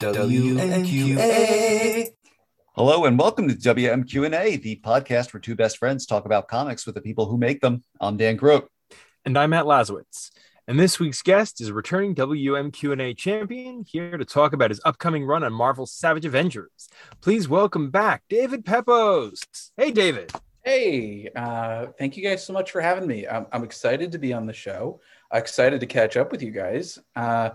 WMQA. Hello and welcome to WMQA, the podcast where two best friends talk about comics with the people who make them. I'm Dan Grote. And I'm Matt Lazowitz. And this week's guest is returning WMQA champion, here to talk about his upcoming run on Marvel's Savage Avengers. Please welcome back David Pepose. Hey, David. Hey, thank you guys so much for having me. I'm excited to be on the show. I'm excited to catch up with you guys. I'm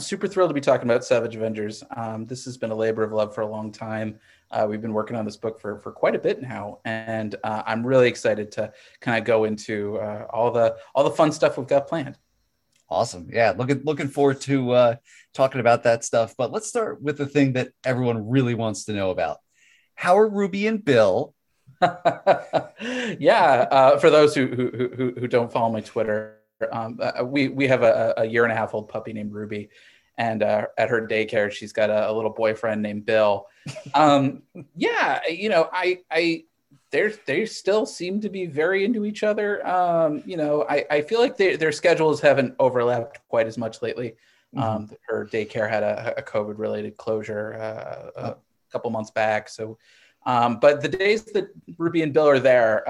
super thrilled to be talking about Savage Avengers. This has been a labor of love for a long time. We've been working on this book for quite a bit now, and I'm really excited to kind of go into all the fun stuff we've got planned. Awesome. Yeah, looking forward to talking about that stuff. But let's start with the thing that everyone really wants to know about. How are Ruby and Bill? For those who don't follow my Twitter, we have a year and a half old puppy named Ruby, and at her daycare she's got a little boyfriend named Bill. They still seem to be very into each other. I feel like their schedules haven't overlapped quite as much lately. Her daycare had a COVID related closure a couple months back, so but the days that Ruby and Bill are there,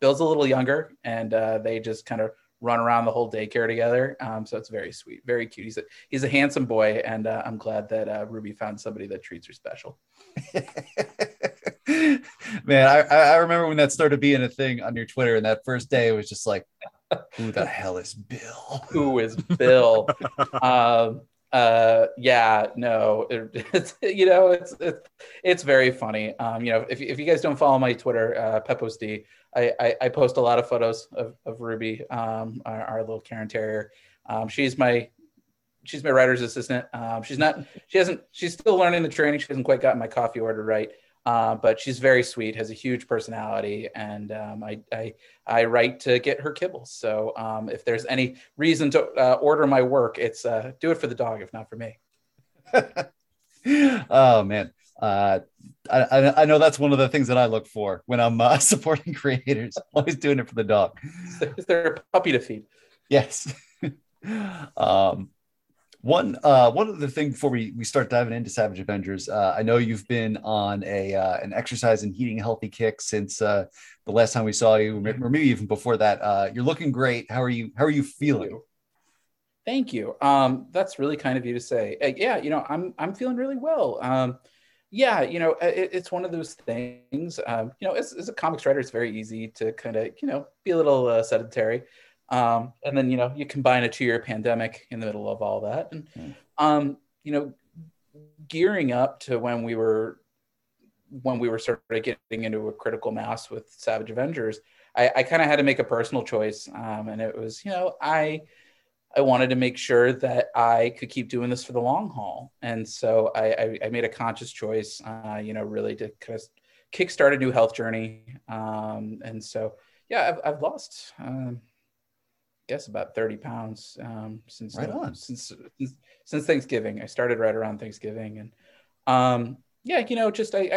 Bill's a little younger, and they just kind of run around the whole daycare together. So it's very sweet, very cute. He's a handsome boy, and I'm glad that Ruby found somebody that treats her special. Man, I remember when that started being a thing on your Twitter, and that first day it was just like, who the hell is Bill? Who is Bill? It's very funny. If you guys don't follow my Twitter, Pepose D, I post a lot of photos of Ruby, our little Karen Terrier. She's my writer's assistant. She's still learning the training. She hasn't quite gotten my coffee order right, but she's very sweet, has a huge personality, and I write to get her kibbles. So if there's any reason to order my work, it's do it for the dog, if not for me. Oh man, I know that's one of the things that I look for when I'm supporting creators. I'm always doing it for the dog. Is there a puppy to feed? Yes. One other thing before we start diving into Savage Avengers, I know you've been on an exercise and eating healthy kick since the last time we saw you, or maybe even before that. You're looking great. How are you feeling? Thank you. That's really kind of you to say. I'm feeling really well. It's one of those things. As a comics writer, it's very easy to kind of be a little sedentary. And then, you combine a 2-year pandemic in the middle of all that. And, gearing up to when we were sort of getting into a critical mass with Savage Avengers, I kind of had to make a personal choice. And it was, I wanted to make sure that I could keep doing this for the long haul. And so I made a conscious choice, really to kind of kickstart a new health journey. And so, I've lost, guess about 30 pounds since right on. Since Thanksgiving. I started right around Thanksgiving, and I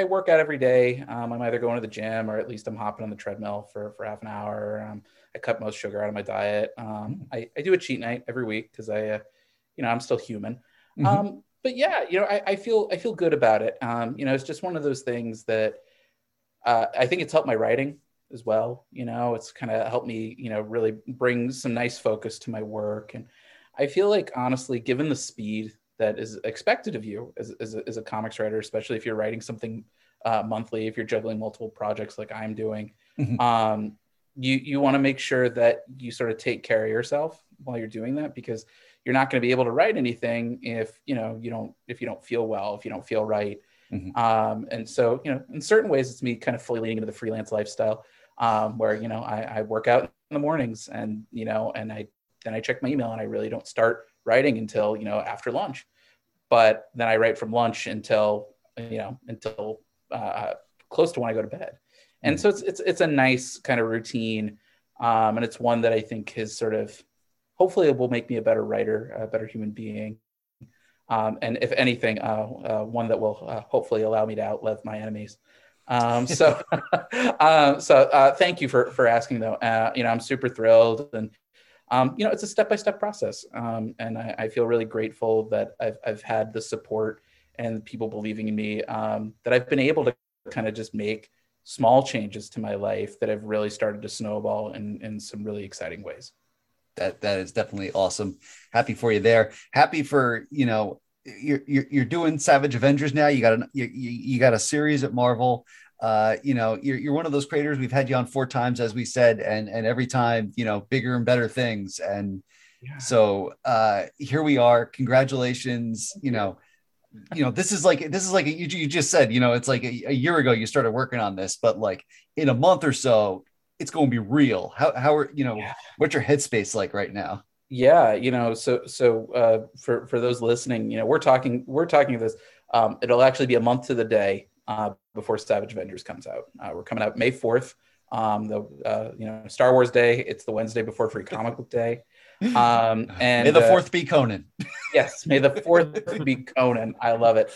work out every day. I'm either going to the gym, or at least I'm hopping on the treadmill for half an hour. I cut most sugar out of my diet. I do a cheat night every week because I'm still human. Mm-hmm. I feel good about it. It's just one of those things that I think it's helped my writing as well. It's kind of helped me, really bring some nice focus to my work. And I feel like, honestly, given the speed that is expected of you as a comics writer, especially if you're writing something monthly, if you're juggling multiple projects like I'm doing, mm-hmm. you want to make sure that you sort of take care of yourself while you're doing that, because you're not going to be able to write anything if you don't feel well, if you don't feel right. Mm-hmm. And so, in certain ways, it's me kind of fully leaning into the freelance lifestyle. Where, I work out in the mornings and, and then I check my email, and I really don't start writing until, after lunch, but then I write from lunch until close to when I go to bed. And so it's a nice kind of routine. And it's one that I think has sort of, hopefully it will make me a better writer, a better human being. And if anything, one that will hopefully allow me to outlive my enemies. Thank you for asking though. I'm super thrilled, and you know, it's a step-by-step process. And I feel really grateful that I've had the support and people believing in me, that I've been able to kind of just make small changes to my life that have really started to snowball in some really exciting ways. That is definitely awesome. Happy for you there. Happy for, you know, you're doing Savage Avengers now. You got a series at Marvel. You know, you're one of those creators. We've had you on 4 times, as we said, and every time, you know, bigger and better things. And yeah. So here we are. Congratulations. You know, this is like you just said, you know, it's like a year ago you started working on this, but like in a month or so, it's going to be real. How are, you know, yeah. What's your headspace like right now? Yeah. You know, so for those listening, you know, we're talking this, it'll actually be a month to the day before Savage Avengers comes out. We're coming out May 4th, you know, Star Wars Day. It's the Wednesday before Free Comic Book Day. And May the 4th be Conan. Yes, May the 4th be Conan. I love it.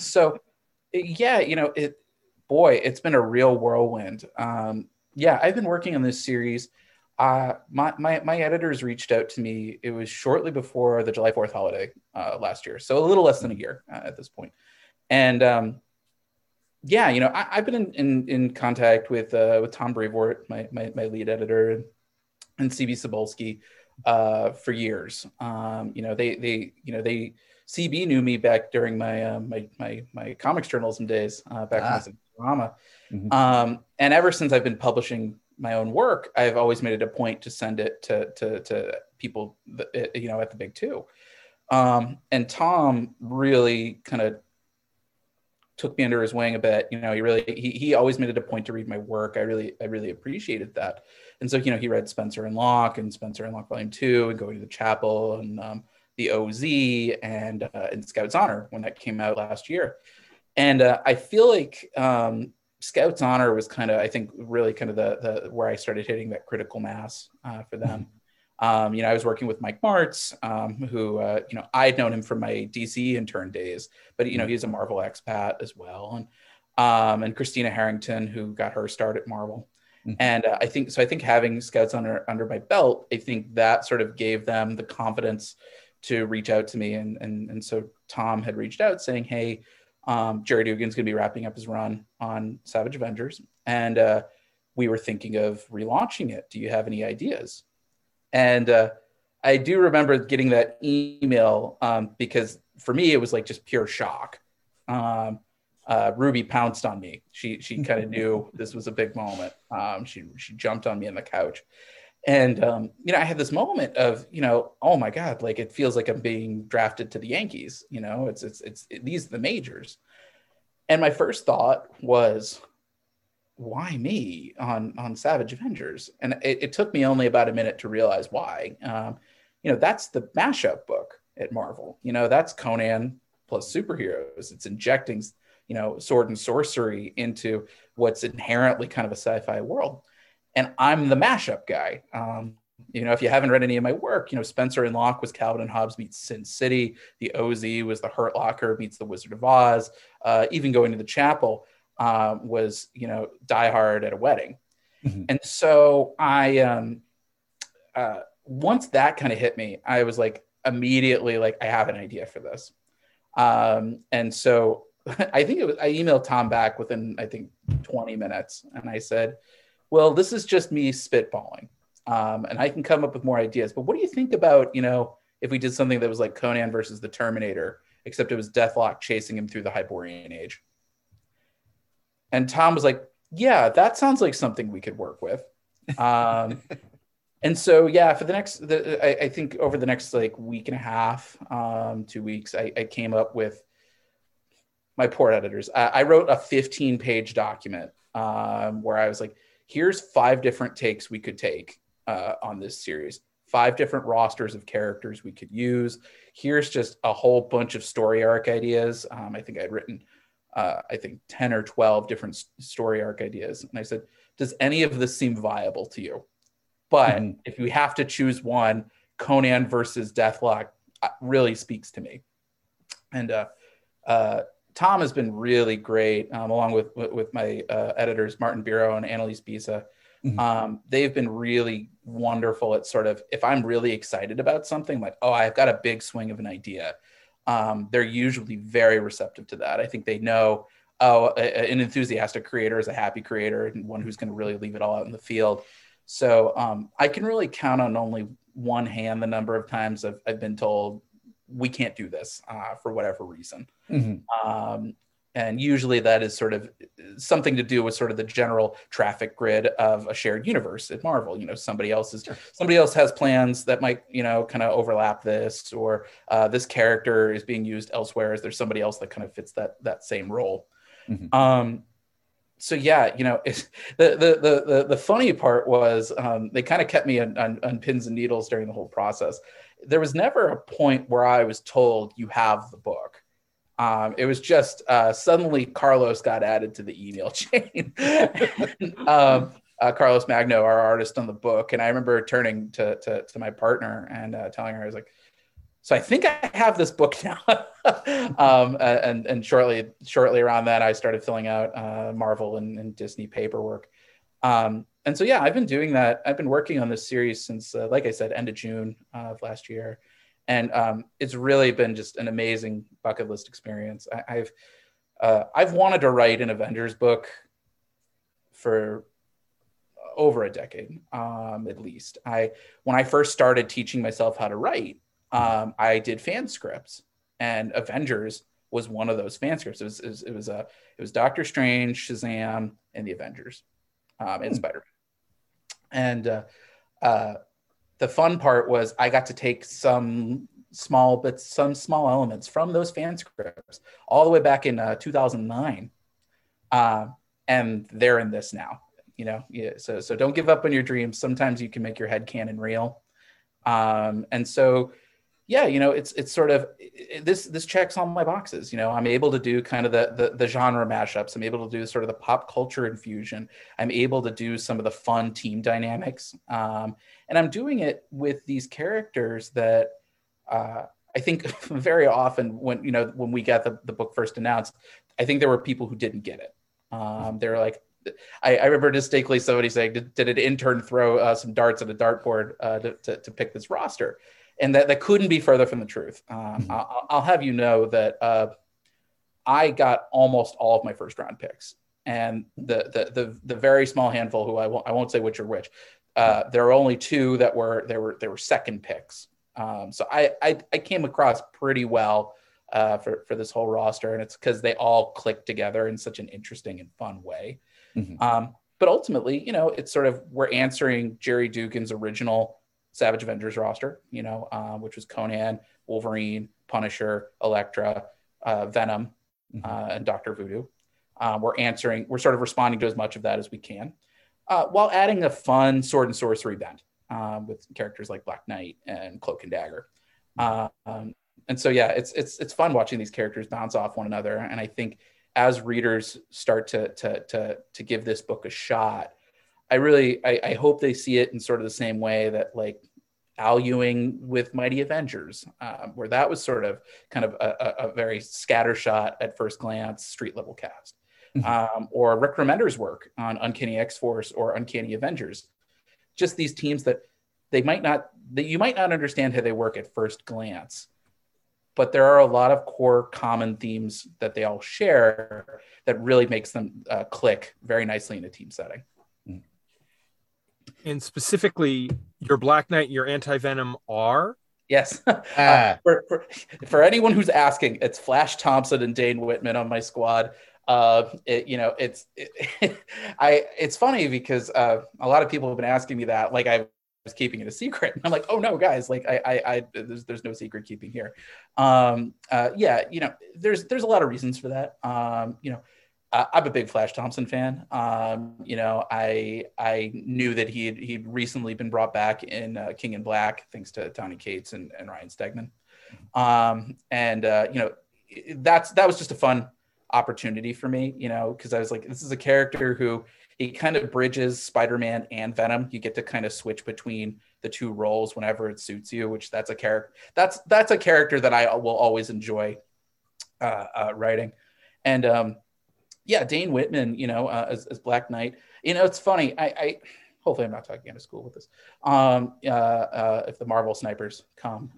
So yeah, you know, it's been a real whirlwind. Yeah, I've been working on this series. My editors reached out to me. It was shortly before the July 4th holiday last year. So a little less than a year at this point. And yeah, you know, I've been in contact with Tom Brevoort, my lead editor, and CB Sobolski for years. You know, they CB knew me back during my my comics journalism days, back when I was in drama. Mm-hmm. And ever since I've been publishing my own work, I've always made it a point to send it to people, you know, at the big two. And Tom really kind of took me under his wing a bit. You know, he always made it a point to read my work. I really appreciated that. And so, you know, he read Spencer and Locke Volume 2 and Going to the Chapel and The OZ and Scout's Honor when that came out last year. And I feel like Scout's Honor was kind of, I think, really kind of the where I started hitting that critical mass for them. You know, I was working with Mike Martz, who, you know, I'd known him from my DC intern days, but, you know, he's a Marvel expat as well. And Christina Harrington, who got her start at Marvel. Mm-hmm. And I think having Scouts under my belt, I think that sort of gave them the confidence to reach out to me. And so Tom had reached out saying, hey, Jerry Dugan's going to be wrapping up his run on Savage Avengers. And we were thinking of relaunching it. Do you have any ideas? And I do remember getting that email because for me, it was like just pure shock. Ruby pounced on me. She kind of knew this was a big moment. She jumped on me on the couch. And, you know, I had this moment of, you know, oh my God, like it feels like I'm being drafted to the Yankees. You know, these are the majors. And my first thought was, why me on Savage Avengers? And it took me only about a minute to realize why. You know, that's the mashup book at Marvel. You know, that's Conan plus superheroes. It's injecting, you know, sword and sorcery into what's inherently kind of a sci-fi world. And I'm the mashup guy. You know, if you haven't read any of my work, you know, Spencer and Locke was Calvin and Hobbes meets Sin City. The OZ was The Hurt Locker meets The Wizard of Oz. Even Going to the Chapel was, you know, Die Hard at a Wedding. Mm-hmm. And so I, once that kind of hit me, I was like, immediately, like, I have an idea for this. And so I think I emailed Tom back within, I think, 20 minutes. And I said, well, this is just me spitballing. And I can come up with more ideas, but what do you think about, you know, if we did something that was like Conan versus the Terminator, except it was Deathlok chasing him through the Hyborian Age? And Tom was like, yeah, that sounds like something we could work with. And so, yeah, for the next, I think over the next like week and a half, 2 weeks, I came up with my poor editors. I wrote a 15-page document where I was like, here's 5 different takes we could take on this series, 5 different rosters of characters we could use. Here's just a whole bunch of story arc ideas. I think I'd written, 10 or 12 different story arc ideas. And I said, does any of this seem viable to you? But mm-hmm. if you have to choose one, Conan versus Deathlok really speaks to me. And Tom has been really great, along with my editors, Martin Biro and Annalise Bisa. Mm-hmm. They've been really wonderful at sort of, if I'm really excited about something, like, oh, I've got a big swing of an idea. They're usually very receptive to that. I think they know, oh, an enthusiastic creator is a happy creator and one who's going to really leave it all out in the field. So I can really count on only one hand the number of times I've been told we can't do this for whatever reason. Mm-hmm. And usually that is sort of something to do with sort of the general traffic grid of a shared universe at Marvel. You know, somebody else has plans that might, you know, kind of overlap this, or this character is being used elsewhere. Is there somebody else that kind of fits that same role? Mm-hmm. So yeah, you know, it's, the funny part was they kind of kept me on pins and needles during the whole process. There was never a point where I was told you have the book. It was just suddenly Carlos got added to the email chain. Carlos Magno, our artist on the book, and I remember turning to my partner and telling her, I was like, "So I think I have this book now." And shortly around that, I started filling out Marvel and Disney paperwork. And so yeah, I've been doing that. I've been working on this series since, like I said, end of June of last year. And it's really been just an amazing bucket list experience. I've wanted to write an Avengers book for over a decade, at least. When I first started teaching myself how to write, I did fan scripts, and Avengers was one of those fan scripts. It was Doctor Strange, Shazam, and the Avengers, and Spider-Man. And the fun part was I got to take some small elements from those fan scripts all the way back in 2009, and they're in this now. You know, yeah. So don't give up on your dreams. Sometimes you can make your headcanon real, and so yeah, you know, it's sort of this checks all my boxes. You know, I'm able to do kind of the genre mashups. I'm able to do sort of the pop culture infusion. I'm able to do some of the fun team dynamics. And I'm doing it with these characters that I think very often when we got the book first announced, I think there were people who didn't get it. They were like, I remember distinctly somebody saying, did an intern throw some darts at a dartboard to pick this roster? And that couldn't be further from the truth. I'll have you know that I got almost all of my first round picks. And the very small handful who I won't say which are which. There were only two that were second picks. So I came across pretty well for this whole roster, and it's because they all clicked together in such an interesting and fun way. Mm-hmm. But ultimately, you know, it's sort of we're answering Jerry Dugan's original Savage Avengers roster, you know, which was Conan, Wolverine, Punisher, Elektra, Venom, mm-hmm. And Dr. Voodoo. We're sort of responding to as much of that as we can, while adding a fun sword and sorcery bent with characters like Black Knight and Cloak and Dagger. And so, yeah, it's fun watching these characters bounce off one another. And I think as readers start to give this book a shot, I hope they see it in sort of the same way that like Al Ewing with Mighty Avengers, where that was sort of kind of a very scattershot at first glance street level cast, or Rick Remender's work on Uncanny X-Force or Uncanny Avengers. Just these teams that you might not understand how they work at first glance, but there are a lot of core common themes that they all share that really makes them click very nicely in a team setting. And specifically, your Black Knight and your Anti-Venom are? Yes. For anyone who's asking, it's Flash Thompson and Dane Whitman on my squad. It's funny because a lot of people have been asking me that, like I was keeping it a secret. And I'm like, oh no, guys, like there's no secret keeping here. Yeah, you know, there's a lot of reasons for that. I'm a big Flash Thompson fan. You know, I knew that he'd recently been brought back in King in Black, thanks to Donny Cates and Ryan Stegman. You know, that was just a fun opportunity for me, you know, because I was like, this is a character who he kind of bridges Spider-Man and Venom. You get to kind of switch between the two roles whenever it suits you, which that's a character that I will always enjoy writing. And yeah, Dane Whitman, you know, as Black Knight, you know, it's funny. I Hopefully I'm not talking out of school with this. If the Marvel snipers come.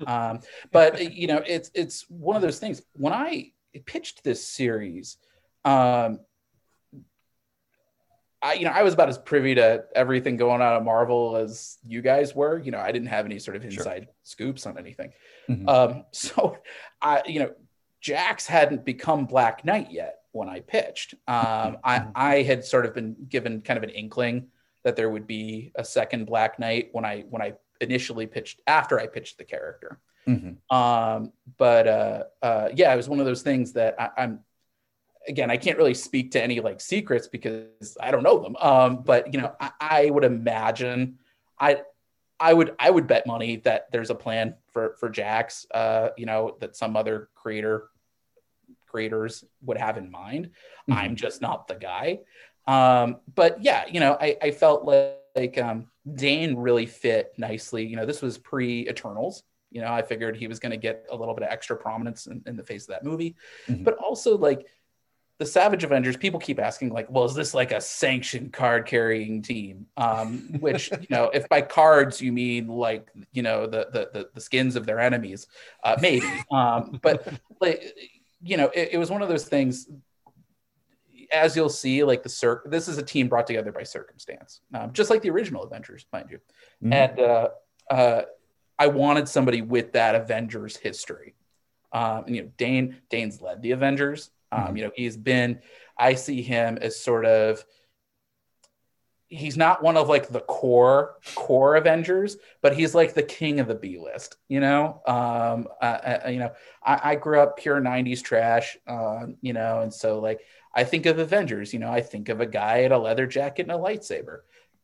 But, you know, it's one of those things. When I pitched this series, I was about as privy to everything going on at Marvel as you guys were. You know, I didn't have any sort of inside scoops on anything. Mm-hmm. Jax hadn't become Black Knight yet when I pitched. I had sort of been given kind of an inkling that there would be a second Black Knight when I initially pitched, after I pitched the character. Mm-hmm. It was one of those things that I can't really speak to any like secrets because I don't know them. I would imagine I would bet money that there's a plan for Jax, that some other creators would have in mind. Mm-hmm. I'm just not the guy. I felt like Dane really fit nicely. You know, this was pre-Eternals. You know, I figured he was going to get a little bit of extra prominence in the face of that movie. Mm-hmm. But also, like, the Savage Avengers, people keep asking, like, well, is this like a sanctioned card-carrying team? Which, you know, if by cards you mean, like, you know, the skins of their enemies, maybe. It was one of those things, as you'll see, like, this is a team brought together by circumstance, just like the original Avengers, mind you. Mm-hmm. And I wanted somebody with that Avengers history. Dane's led the Avengers. I see him as sort of, he's not one of like the core Avengers, but he's like the king of the B list, you know? I grew up pure 90s trash, and so like, I think of Avengers, you know, I think of a guy in a leather jacket and a lightsaber.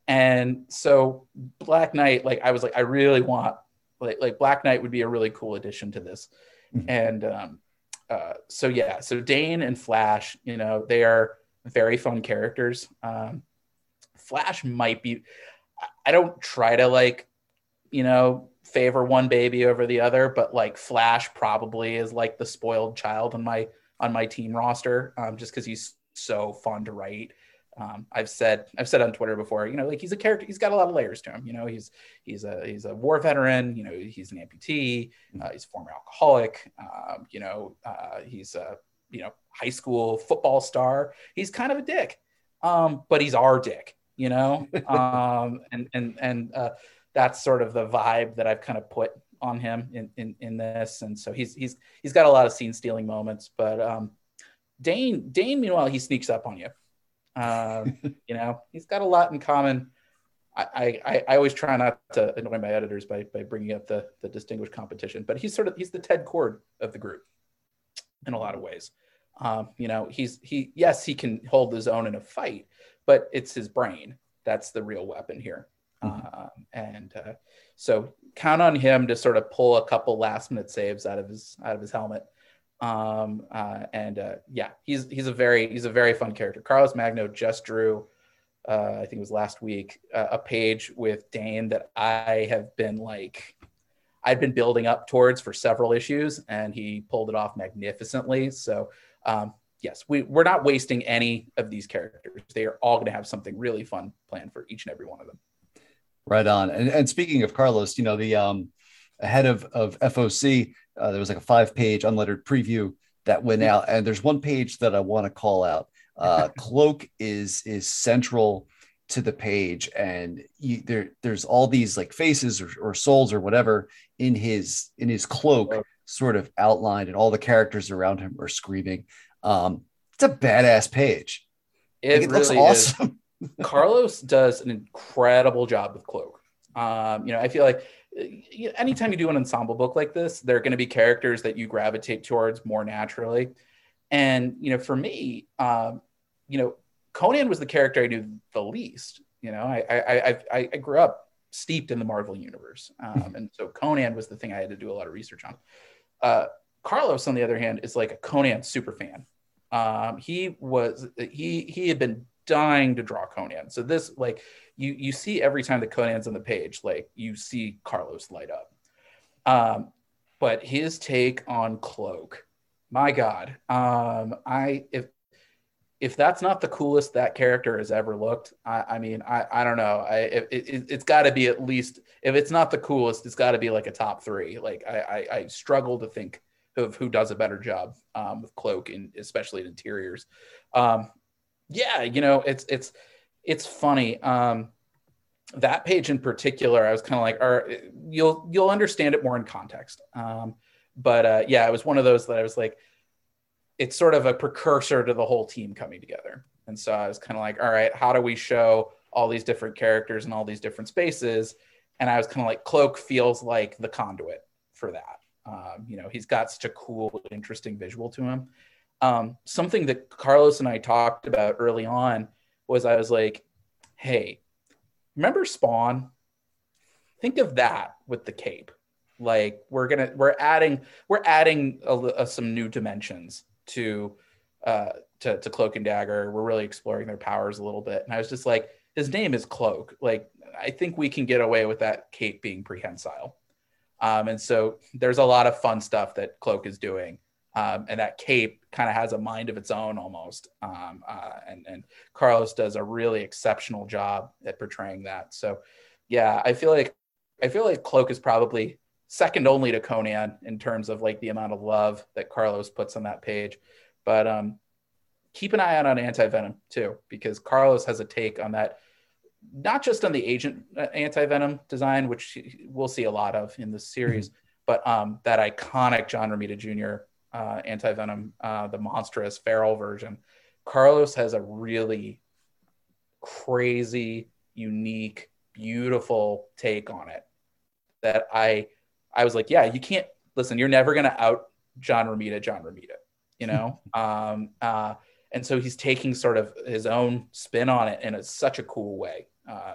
And so Black Knight, like, I was like, I really want, like Black Knight would be a really cool addition to this. Mm-hmm. And, So Dane and Flash, you know, they are very fun characters. Flash might be, I don't try to like, you know, favor one baby over the other, but like Flash probably is like the spoiled child on my team roster, just because he's so fun to write. I've said on Twitter before, you know, like he's a character, he's got a lot of layers to him. You know, he's a war veteran, you know, he's an amputee, he's a former alcoholic, he's a, you know, high school football star. He's kind of a dick, but he's our dick, you know? That's sort of the vibe that I've kind of put on him in this. And so he's got a lot of scene stealing moments, but Dane, meanwhile, he sneaks up on you. He's got a lot in common. I always try not to annoy my editors by bringing up the distinguished competition, but he's the Ted Kord of the group in a lot of ways. He can hold his own in a fight, but it's his brain that's the real weapon here. Mm-hmm. So count on him to sort of pull a couple last minute saves out of his helmet. He's a very fun character. Carlos Magno just drew, I think it was last week, a page with Dane that I have been like, I'd been building up towards for several issues, and he pulled it off magnificently. So, yes, we're not wasting any of these characters. They are all going to have something really fun planned for each and every one of them. Right on. And speaking of Carlos, you know, the, ahead of FOC, there was like a 5-page unlettered preview that went out, and there's one page that I want to call out. Cloak is central to the page, and there's all these like faces or souls or whatever in his cloak sort of outlined, and all the characters around him are screaming. It's a badass page. It really looks awesome. Carlos does an incredible job with Cloak. I feel like anytime you do an ensemble book like this, there are going to be characters that you gravitate towards more naturally. And, you know, for me, Conan was the character I knew the least. You know, I grew up steeped in the Marvel universe. And so Conan was the thing I had to do a lot of research on. Carlos, on the other hand, is like a Conan super fan. He had been dying to draw Conan. So this, like, you see every time the Conan's on the page, like you see Carlos light up. But his take on Cloak, my God, if that's not the coolest that character has ever looked, I mean, I don't know. It's got to be at least, if it's not the coolest, it's got to be like a top three. Like I struggle to think of who does a better job with Cloak, and especially in interiors. Yeah, you know, it's funny. That page in particular, I was kind of like, all right, you'll understand it more in context. But yeah, it was one of those that I was like, it's sort of a precursor to the whole team coming together. And so I was kind of like, all right, how do we show all these different characters and all these different spaces? And I was kind of like, Cloak feels like the conduit for that. You know, he's got such a cool, interesting visual to him. Something that Carlos and I talked about early on was, I was like, hey, remember Spawn? Think of that with the cape. Like we're adding some new dimensions to Cloak and Dagger. We're really exploring their powers a little bit. And I was just like, his name is Cloak. Like, I think we can get away with that cape being prehensile. And so there's a lot of fun stuff that Cloak is doing. And that cape kind of has a mind of its own almost. And Carlos does a really exceptional job at portraying that. So yeah, I feel like Cloak is probably second only to Conan in terms of like the amount of love that Carlos puts on that page. But keep an eye out on Anti-Venom too, because Carlos has a take on that, not just on the agent Anti-Venom design, which we'll see a lot of in this series, but that iconic John Romita Jr. Anti-Venom, the monstrous feral version. Carlos has a really crazy, unique, beautiful take on it that I was like, yeah, you can't listen, you're never going to out John Romita, you know? And so he's taking sort of his own spin on it in such a cool way.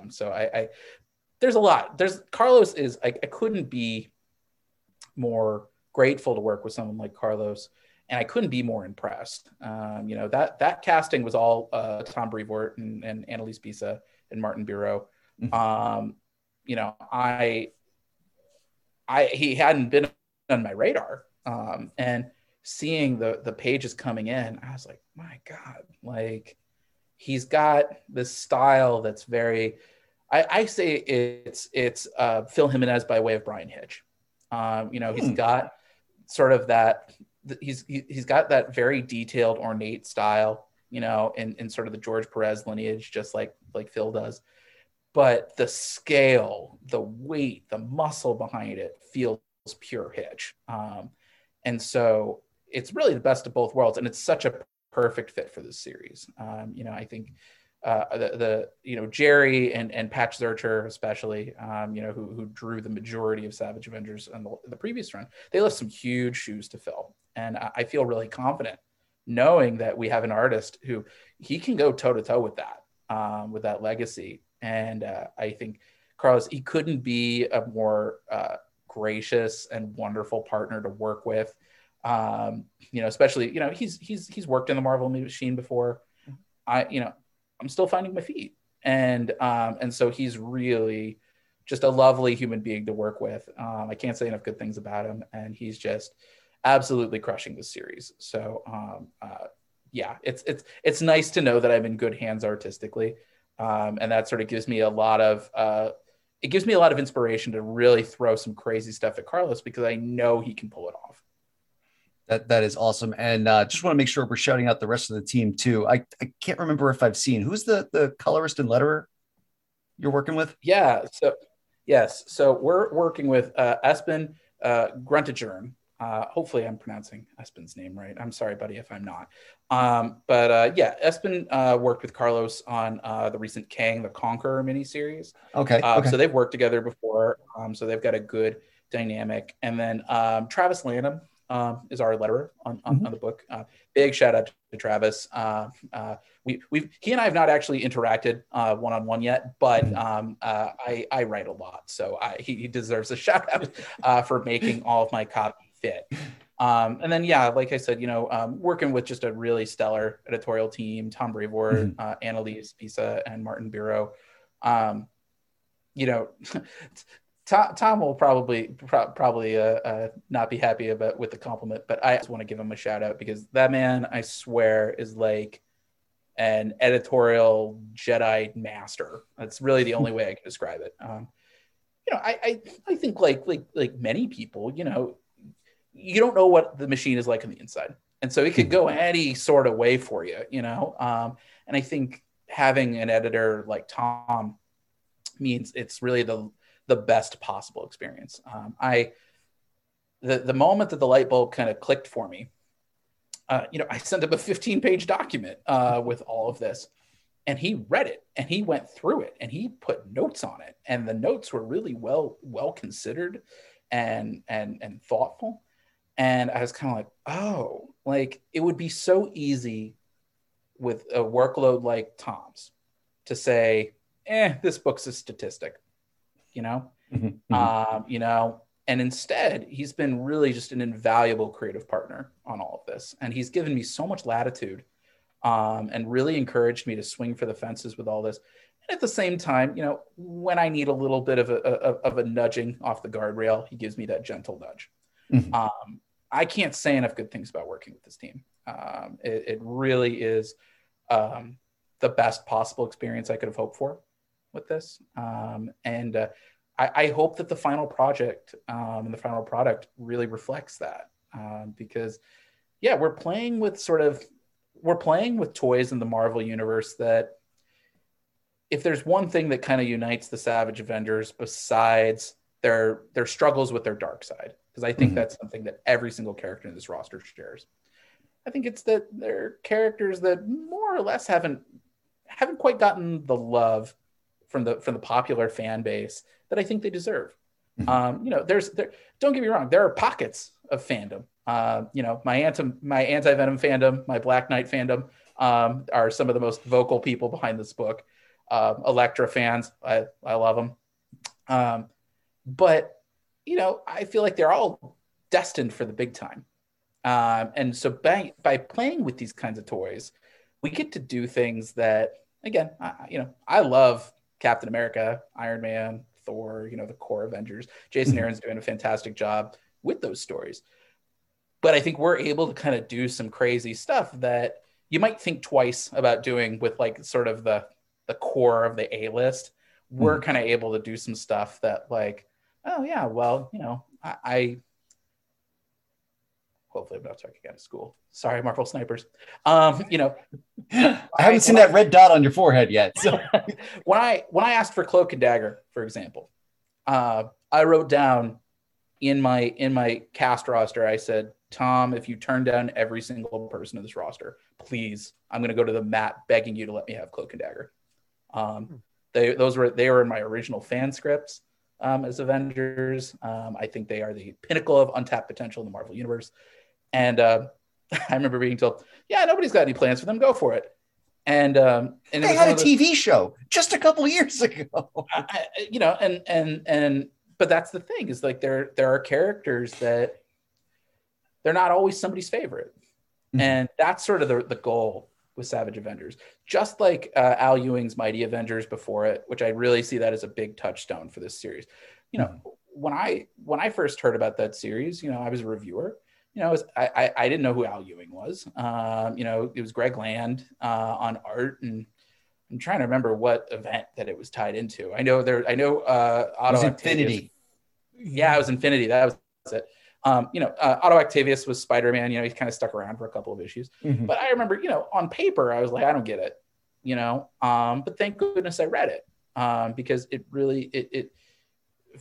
So there's a lot. I couldn't be more grateful to work with someone like Carlos, and I couldn't be more impressed. You know, that casting was all Tom Brevoort and Annalise Bisa and Martin Biro. You know, he hadn't been on my radar, and seeing the pages coming in, I was like, my God, like he's got this style that's very, I say it's Phil Jimenez by way of Brian Hitch. You know, he's got sort of that, he's got that very detailed, ornate style, you know, in sort of the George Perez lineage, just like Phil does. But the scale, the weight, the muscle behind it feels pure Hitch. And so it's really the best of both worlds. And it's such a perfect fit for this series. You know, I think you know, Jerry and Patch Zurcher especially, you know, who drew the majority of Savage Avengers on the previous run, they left some huge shoes to fill. And I feel really confident knowing that we have an artist who he can go toe to toe with that legacy. And I think Carlos, he couldn't be a more gracious and wonderful partner to work with. You know, especially, you know, he's worked in the Marvel machine before. You know, I'm still finding my feet. And so he's really just a lovely human being to work with. I can't say enough good things about him, and he's just absolutely crushing this series. So yeah, it's nice to know that I'm in good hands artistically. And that sort of gives me a lot of inspiration to really throw some crazy stuff at Carlos, because I know he can pull it off. That is awesome. And just want to make sure we're shouting out the rest of the team too. I can't remember if I've seen, who's the colorist and letterer you're working with? Yeah. So we're working with Espen Gruntagerm. Hopefully I'm pronouncing Espen's name right. I'm sorry, buddy, if I'm not. But yeah, Espen worked with Carlos on the recent Kang the Conqueror miniseries. Okay. So they've worked together before. So they've got a good dynamic. And then Travis Lanham is our letterer on the book. Big shout out to Travis. He and I have not actually interacted one-on-one yet, but I write a lot, so he deserves a shout out for making all of my copy fit. And then yeah, like I said, you know, working with just a really stellar editorial team: Tom Brevoort, Annalise Bisa, and Martin Biro. You know. Tom will probably not be happy with the compliment, but I just want to give him a shout out, because that man, I swear, is like an editorial Jedi master. That's really the only way I can describe it. I think like many people, you know, you don't know what the machine is like on the inside. And so it could go any sort of way for you, you know? And I think having an editor like Tom means it's really the best possible experience. The moment that the light bulb kind of clicked for me, I sent him a 15-page document with all of this, and he read it and he went through it and he put notes on it. And the notes were really well considered and thoughtful. And I was kind of like, oh, like it would be so easy with a workload like Tom's to say, this book's a statistic, you know, and instead he's been really just an invaluable creative partner on all of this. And he's given me so much latitude and really encouraged me to swing for the fences with all this. And at the same time, you know, when I need a little bit of a nudging off the guardrail, he gives me that gentle nudge. Mm-hmm. I can't say enough good things about working with this team. It really is the best possible experience I could have hoped for with this. I hope that the final project and the final product really reflects that because, yeah, we're playing with toys in the Marvel universe that if there's one thing that kind of unites the Savage Avengers besides their struggles with their dark side, because I think that's something that every single character in this roster shares. I think it's that they're characters that more or less haven't quite gotten the love from the popular fan base that I think they deserve. Mm-hmm. Don't get me wrong, there are pockets of fandom. My Anti-Venom fandom, my Black Knight fandom are some of the most vocal people behind this book. Elektra fans, I love them. But you know, I feel like they're all destined for the big time. And so by playing with these kinds of toys, we get to do things that, again, I love Captain America, Iron Man, Thor, the core Avengers. Jason Aaron's doing a fantastic job with those stories. But I think we're able to kind of do some crazy stuff that you might think twice about doing with like sort of the core of the A-list. We're kind of able to do some stuff that like, oh yeah, well, I hopefully I'm not talking out of school. Sorry, Marvel snipers. I haven't seen that red dot on your forehead yet. So when I asked for Cloak and Dagger, for example, I wrote down in my cast roster, I said, Tom, if you turn down every single person in this roster, please, I'm going to go to the mat begging you to let me have Cloak and Dagger. They were in my original fan scripts. As Avengers. I think they are the pinnacle of untapped potential in the Marvel universe. And I remember being told, yeah, nobody's got any plans for them. Go for it. And they had a TV show just a couple years ago. But that's the thing is like, there are characters that they're not always somebody's favorite. Mm-hmm. And that's sort of the goal with Savage Avengers, just like Al Ewing's Mighty Avengers before it, which I really see that as a big touchstone for this series. When I first heard about that series, I was a reviewer, I didn't know who Al Ewing was. It was Greg Land on art, and I'm trying to remember what event that it was tied into. Otto Octavius. Infinity. Yeah, it was Infinity. That was it. Otto Octavius was Spider-Man, he kind of stuck around for a couple of issues. Mm-hmm. But I remember, on paper, I was like, I don't get it, but thank goodness I read it because it really, it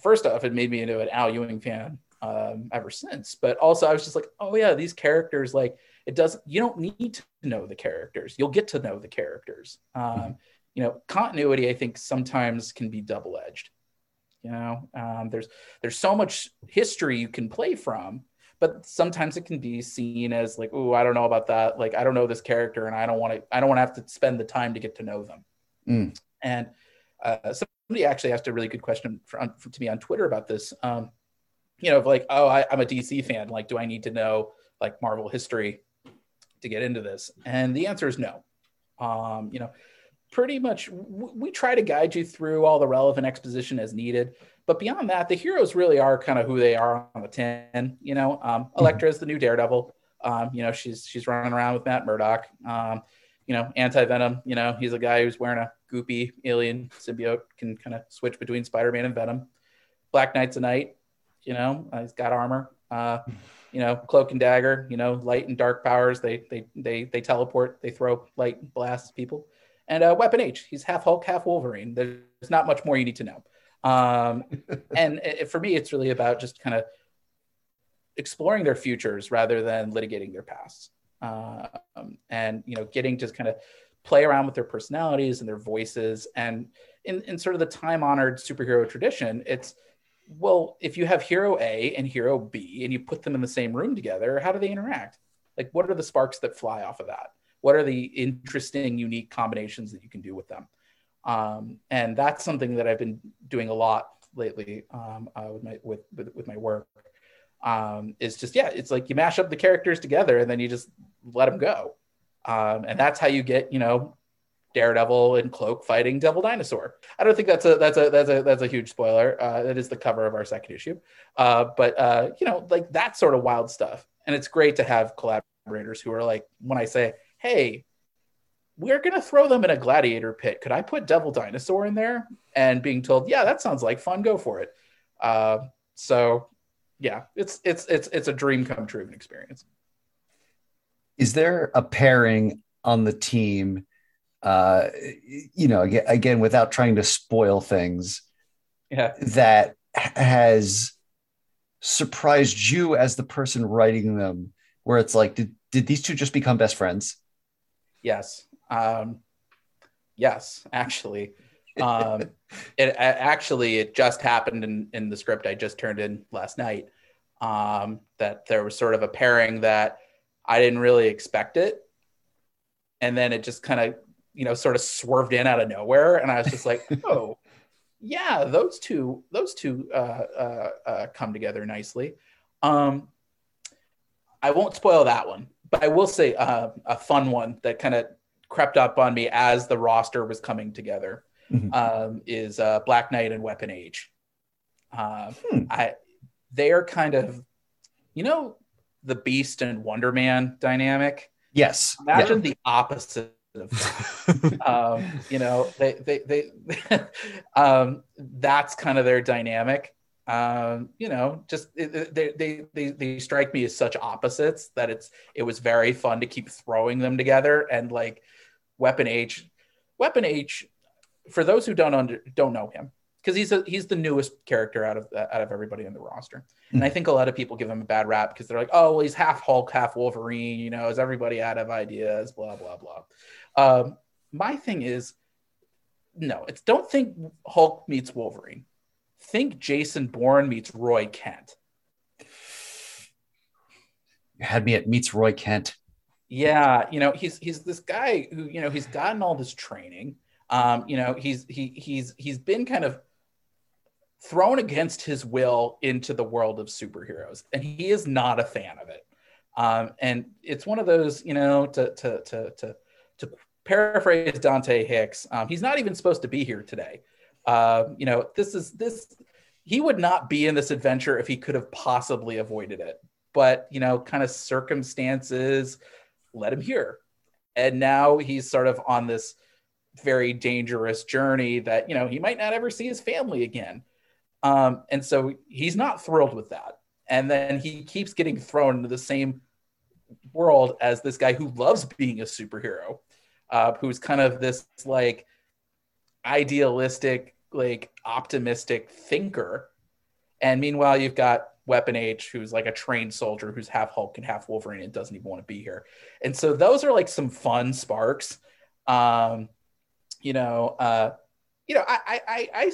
first off, it made me into an Al Ewing fan ever since. But also I was just like, oh yeah, these characters, like you don't need to know the characters. You'll get to know the characters. Continuity, I think sometimes can be double-edged. There's so much history you can play from, but sometimes it can be seen as like, oh, I don't know about that. Like, I don't know this character, and I don't want to have to spend the time to get to know them. Mm. And somebody actually asked a really good question to me on Twitter about this. I'm a DC fan. Like, do I need to know like Marvel history to get into this? And the answer is no. Pretty much we try to guide you through all the relevant exposition as needed. But beyond that, the heroes really are kind of who they are on the tin, Elektra is the new Daredevil. She's running around with Matt Murdock. you know, Anti-Venom, you know, he's a guy who's wearing a goopy alien symbiote, can kind of switch between Spider-Man and Venom. Black Knight's a knight, you know, he's got armor. You know, Cloak and Dagger, you know, light and dark powers. They teleport, they throw light and blasts people. And Weapon H, he's half Hulk, half Wolverine. There's not much more you need to know. And for me, it's really about just kind of exploring their futures rather than litigating their pasts. And, you know, getting to kind of play around with their personalities and their voices. And in sort of the time-honored superhero tradition, it's, well, if you have hero A and hero B and you put them in the same room together, how do they interact? Like, what are the sparks that fly off of that? What are the interesting, unique combinations that you can do with them? And that's something that I've been doing a lot lately with my work. It's just, yeah, it's like you mash up the characters together and then you just let them go. And that's how you get, you know, Daredevil and Cloak fighting Devil Dinosaur. I don't think that's a huge spoiler. That is the cover of our second issue. But you know, like that sort of wild stuff. And it's great to have collaborators who are like, when I say, hey, we're going to throw them in a gladiator pit, could I put Devil Dinosaur in there? And being told, yeah, that sounds like fun, go for it. So yeah, it's a dream come true of an experience. Is there a pairing on the team, you know, again, without trying to spoil things, yeah, that has surprised you as the person writing them, where it's like, did these two just become best friends? Yes. Yes, actually. It just happened in the script I just turned in last night, that there was sort of a pairing that I didn't really expect it. And then it just kind of, you know, sort of swerved in out of nowhere. And I was just like, oh, yeah, those two come together nicely. I won't spoil that one, but I will say a fun one that kind of crept up on me as the roster was coming together, is Black Knight and Weapon H. They're kind of, you know, the Beast and Wonder Man dynamic. Yes. Imagine the opposite of that. You know, they that's kind of their dynamic. You know, just they strike me as such opposites that it was very fun to keep throwing them together. And like Weapon H, for those who don't know him, because he's the newest character out of everybody in the roster. And I think a lot of people give him a bad rap because they're like, oh, well, he's half Hulk, half Wolverine, you know, is everybody out of ideas, blah, blah, blah. My thing is, no, it's don't think Hulk meets Wolverine. Think Jason Bourne meets Roy Kent. You had me at meets Roy Kent. Yeah, you know, he's this guy who, you know, he's gotten all this training. You know, he's been kind of thrown against his will into the world of superheroes, and he is not a fan of it. And it's one of those, you know, to paraphrase Dante Hicks, he's not even supposed to be here today. You know, he would not be in this adventure if he could have possibly avoided it, but, you know, kind of circumstances led him here. And now he's sort of on this very dangerous journey that, you know, he might not ever see his family again. And so he's not thrilled with that. And then he keeps getting thrown into the same world as this guy who loves being a superhero, who's kind of this like idealistic, like optimistic thinker. And meanwhile, you've got Weapon H, who's like a trained soldier, who's half Hulk and half Wolverine and doesn't even want to be here. And so those are like some fun sparks. You know, I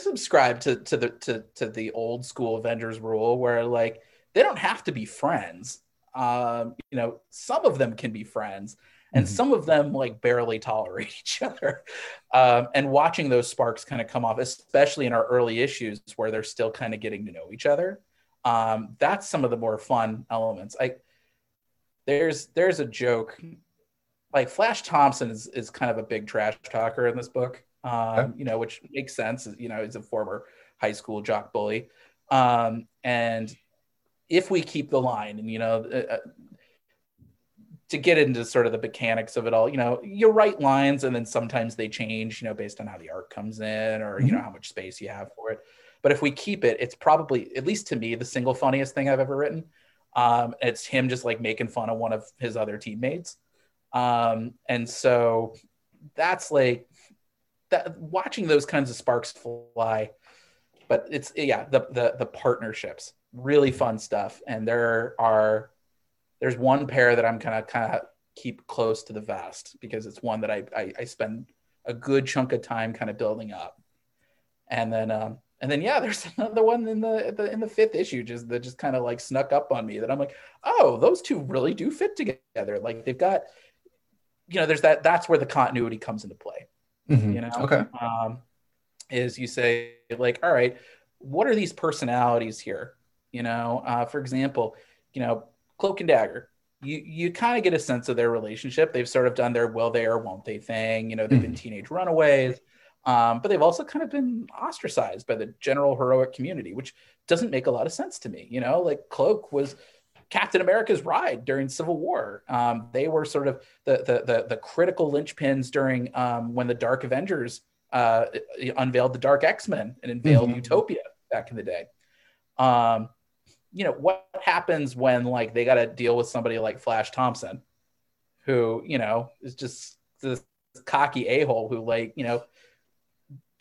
subscribe to the old school Avengers rule where like they don't have to be friends. You know, some of them can be friends, and some of them like barely tolerate each other. And watching those sparks kind of come off, especially in our early issues where they're still kind of getting to know each other. That's some of the more fun elements. There's a joke. Like Flash Thompson is kind of a big trash talker in this book, you know, which makes sense. You know, he's a former high school jock bully. And if we keep the line and, you know, to get into sort of the mechanics of it all, you know, you write lines and then sometimes they change, you know, based on how the art comes in or, you know, how much space you have for it. But if we keep it, it's probably, at least to me, the single funniest thing I've ever written. It's him just like making fun of one of his other teammates. And so that's like that, watching those kinds of sparks fly. But it's, yeah, the partnerships, really fun stuff. And there's one pair that I'm kind of keep close to the vest because it's one that I spend a good chunk of time kind of building up. And then yeah, there's another one in the fifth issue that just kind of like snuck up on me that I'm like, oh, those two really do fit together. Like they've got, you know, there's that's where the continuity comes into play. Mm-hmm. You know, okay. Is you say like, all right, what are these personalities here? You know, for example, you know, Cloak and Dagger. You kind of get a sense of their relationship. They've sort of done their will they or won't they thing. You know, they've been teenage runaways. But they've also kind of been ostracized by the general heroic community, which doesn't make a lot of sense to me. You know, like Cloak was Captain America's ride during Civil War. They were sort of the critical linchpins during when the Dark Avengers unveiled the Dark X-Men and unveiled Utopia back in the day. You know, what happens when like they got to deal with somebody like Flash Thompson, who, you know, is just this cocky a-hole who like, you know,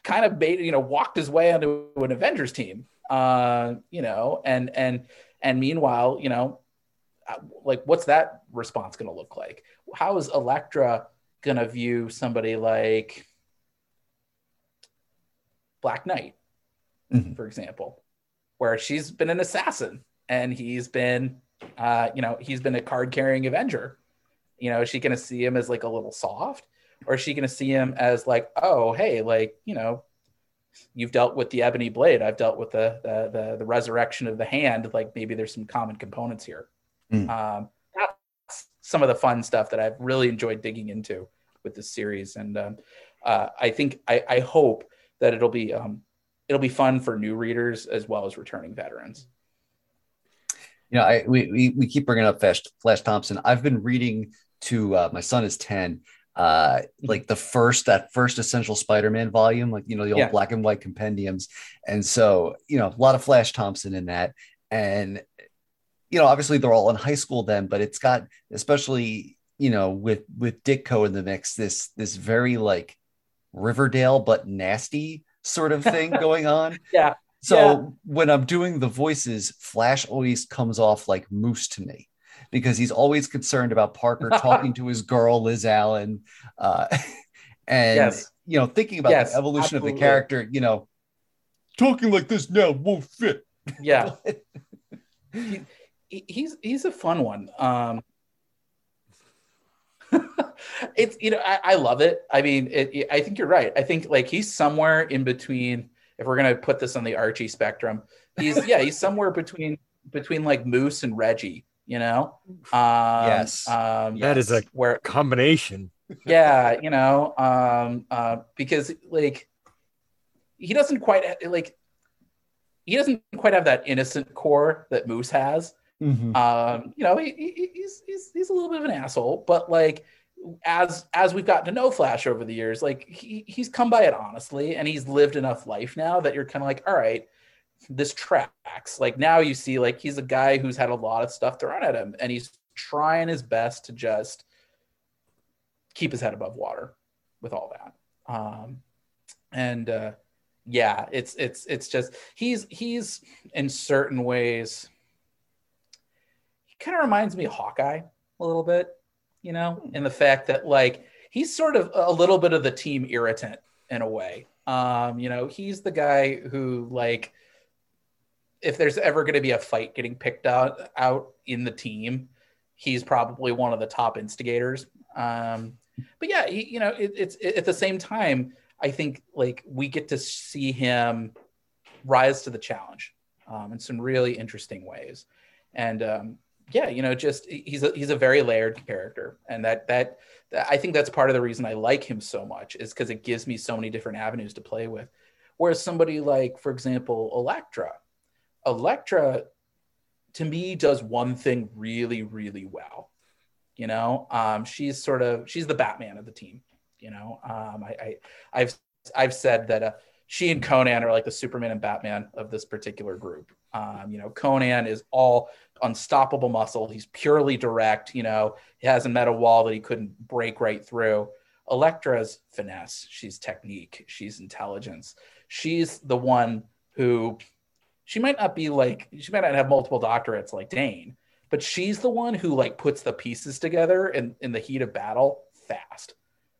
kind of made, you know, walked his way onto an Avengers team, you know, and meanwhile, you know, like what's that response going to look like? How is Elektra going to view somebody like Black Knight, for example, where she's been an assassin and he's been, you know, he's been a card-carrying Avenger. You know, is she going to see him as like a little soft? Or is she going to see him as like, oh, hey, like, you know, you've dealt with the Ebony Blade. I've dealt with the resurrection of the hand. Like maybe there's some common components here. That's some of the fun stuff that I've really enjoyed digging into with this series. And I think, I hope that it'll be fun for new readers as well as returning veterans. You know, we keep bringing up Flash Thompson. I've been reading to my son is 10, like that first Essential Spider-Man volume, like, you know, the old black and white compendiums. And so, you know, a lot of Flash Thompson in that. And, you know, obviously they're all in high school then, but it's got, especially, you know, with Ditko in the mix, this very like Riverdale, but nasty sort of thing going on. Yeah. So when I'm doing the voices, Flash always comes off like Moose to me, because he's always concerned about Parker talking to his girl, Liz Allen. And, you know, thinking about the evolution of the character, you know, talking like this now won't fit. Yeah. he's a fun one. It's, you know, I love it. I mean, I think you're right. I think like he's somewhere in between, if we're going to put this on the Archie spectrum, he's somewhere between like Moose and Reggie. You know, that is a combination. Yeah, you know, because like he doesn't quite have that innocent core that Moose has. You know, he's a little bit of an asshole, but like as we've gotten to know Flash over the years, like he's come by it honestly, and he's lived enough life now that you're kind of like, all right, this tracks. Like now you see like he's a guy who's had a lot of stuff thrown at him and he's trying his best to just keep his head above water with all that. It's just he's in certain ways he kind of reminds me of Hawkeye a little bit, you know, in the fact that like he's sort of a little bit of the team irritant in a way. You know, he's the guy who like if there's ever going to be a fight getting picked out in the team, he's probably one of the top instigators. But yeah, he, you know, it's at the same time, I think like we get to see him rise to the challenge in some really interesting ways. And you know, just he's a very layered character. And that I think that's part of the reason I like him so much is because it gives me so many different avenues to play with. Whereas somebody like, for example, Elektra, to me, does one thing really, really well. you know. She's sort of, she's the Batman of the team, you know. I've said that she and Conan are like the Superman and Batman of this particular group. You know, Conan is all unstoppable muscle. He's purely direct, you know. He hasn't met a wall that he couldn't break right through. Elektra's finesse. She's technique. She's intelligence. She's the one who, she might not be like, she might not have multiple doctorates like Dane, but she's the one who like puts the pieces together in the heat of battle fast.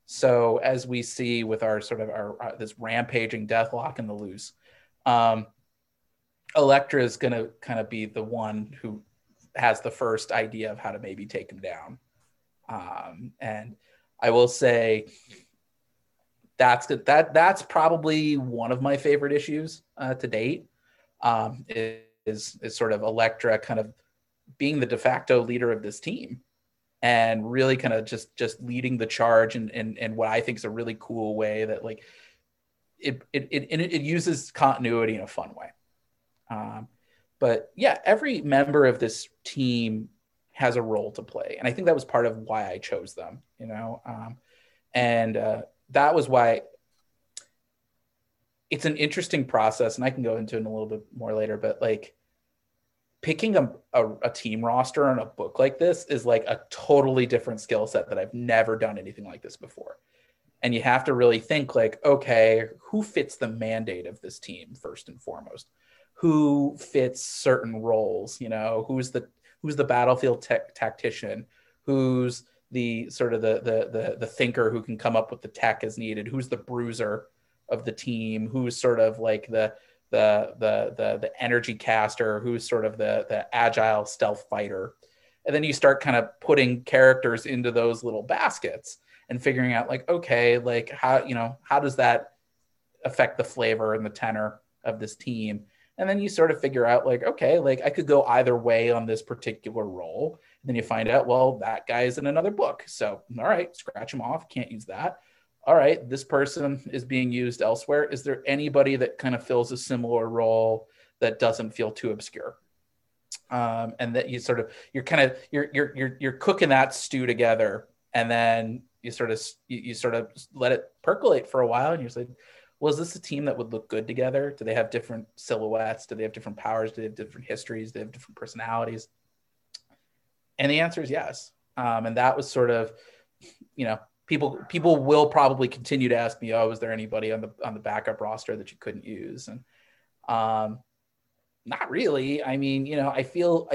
So as we see with our sort of our this rampaging Deathlok and the loose, Elektra is going to kind of be the one who has the first idea of how to maybe take him down. And I will say that's probably one of my favorite issues to date, is sort of Elektra kind of being the de facto leader of this team, and really kind of just leading the charge in what I think is a really cool way that like it uses continuity in a fun way. But yeah, every member of this team has a role to play. And I think that was part of why I chose them, you know? And that was why it's an interesting process, and I can go into it in a little bit more later, but like, picking a team roster on a book like this is like a totally different skill set that I've never done anything like this before. And you have to really think like, okay, who fits the mandate of this team first and foremost? Who fits certain roles? You know, who's the battlefield tactician? Who's the sort of the thinker who can come up with the tech as needed? Who's the bruiser of the team? Who's sort of like the energy caster, who's sort of the agile stealth fighter. And then you start kind of putting characters into those little baskets and figuring out like, okay, like how, you know, how does that affect the flavor and the tenor of this team? And then you sort of figure out like, okay, like I could go either way on this particular role. And then you find out, well, that guy's in another book. So, all right, scratch him off. Can't use that. All right, this person is being used elsewhere. Is there anybody that kind of fills a similar role that doesn't feel too obscure? And that you sort of, you're cooking that stew together, and then you sort of let it percolate for a while, and you're like, well, is this a team that would look good together? Do they have different silhouettes? Do they have different powers? Do they have different histories? Do they have different personalities? And the answer is yes. And that was sort of, you know, People will probably continue to ask me, oh, is there anybody on the backup roster that you couldn't use? And not really. I mean, you know, I feel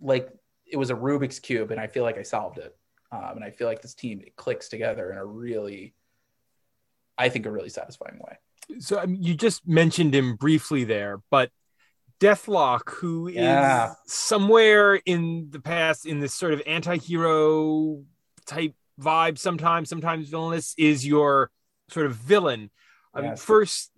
like it was a Rubik's Cube, and I feel like I solved it. And I feel like this team, it clicks together in a really satisfying way. So you just mentioned him briefly there, but Deathlok, who is somewhere in the past in this sort of anti-hero type vibe, sometimes villainous, is your sort of villain. I mean, first,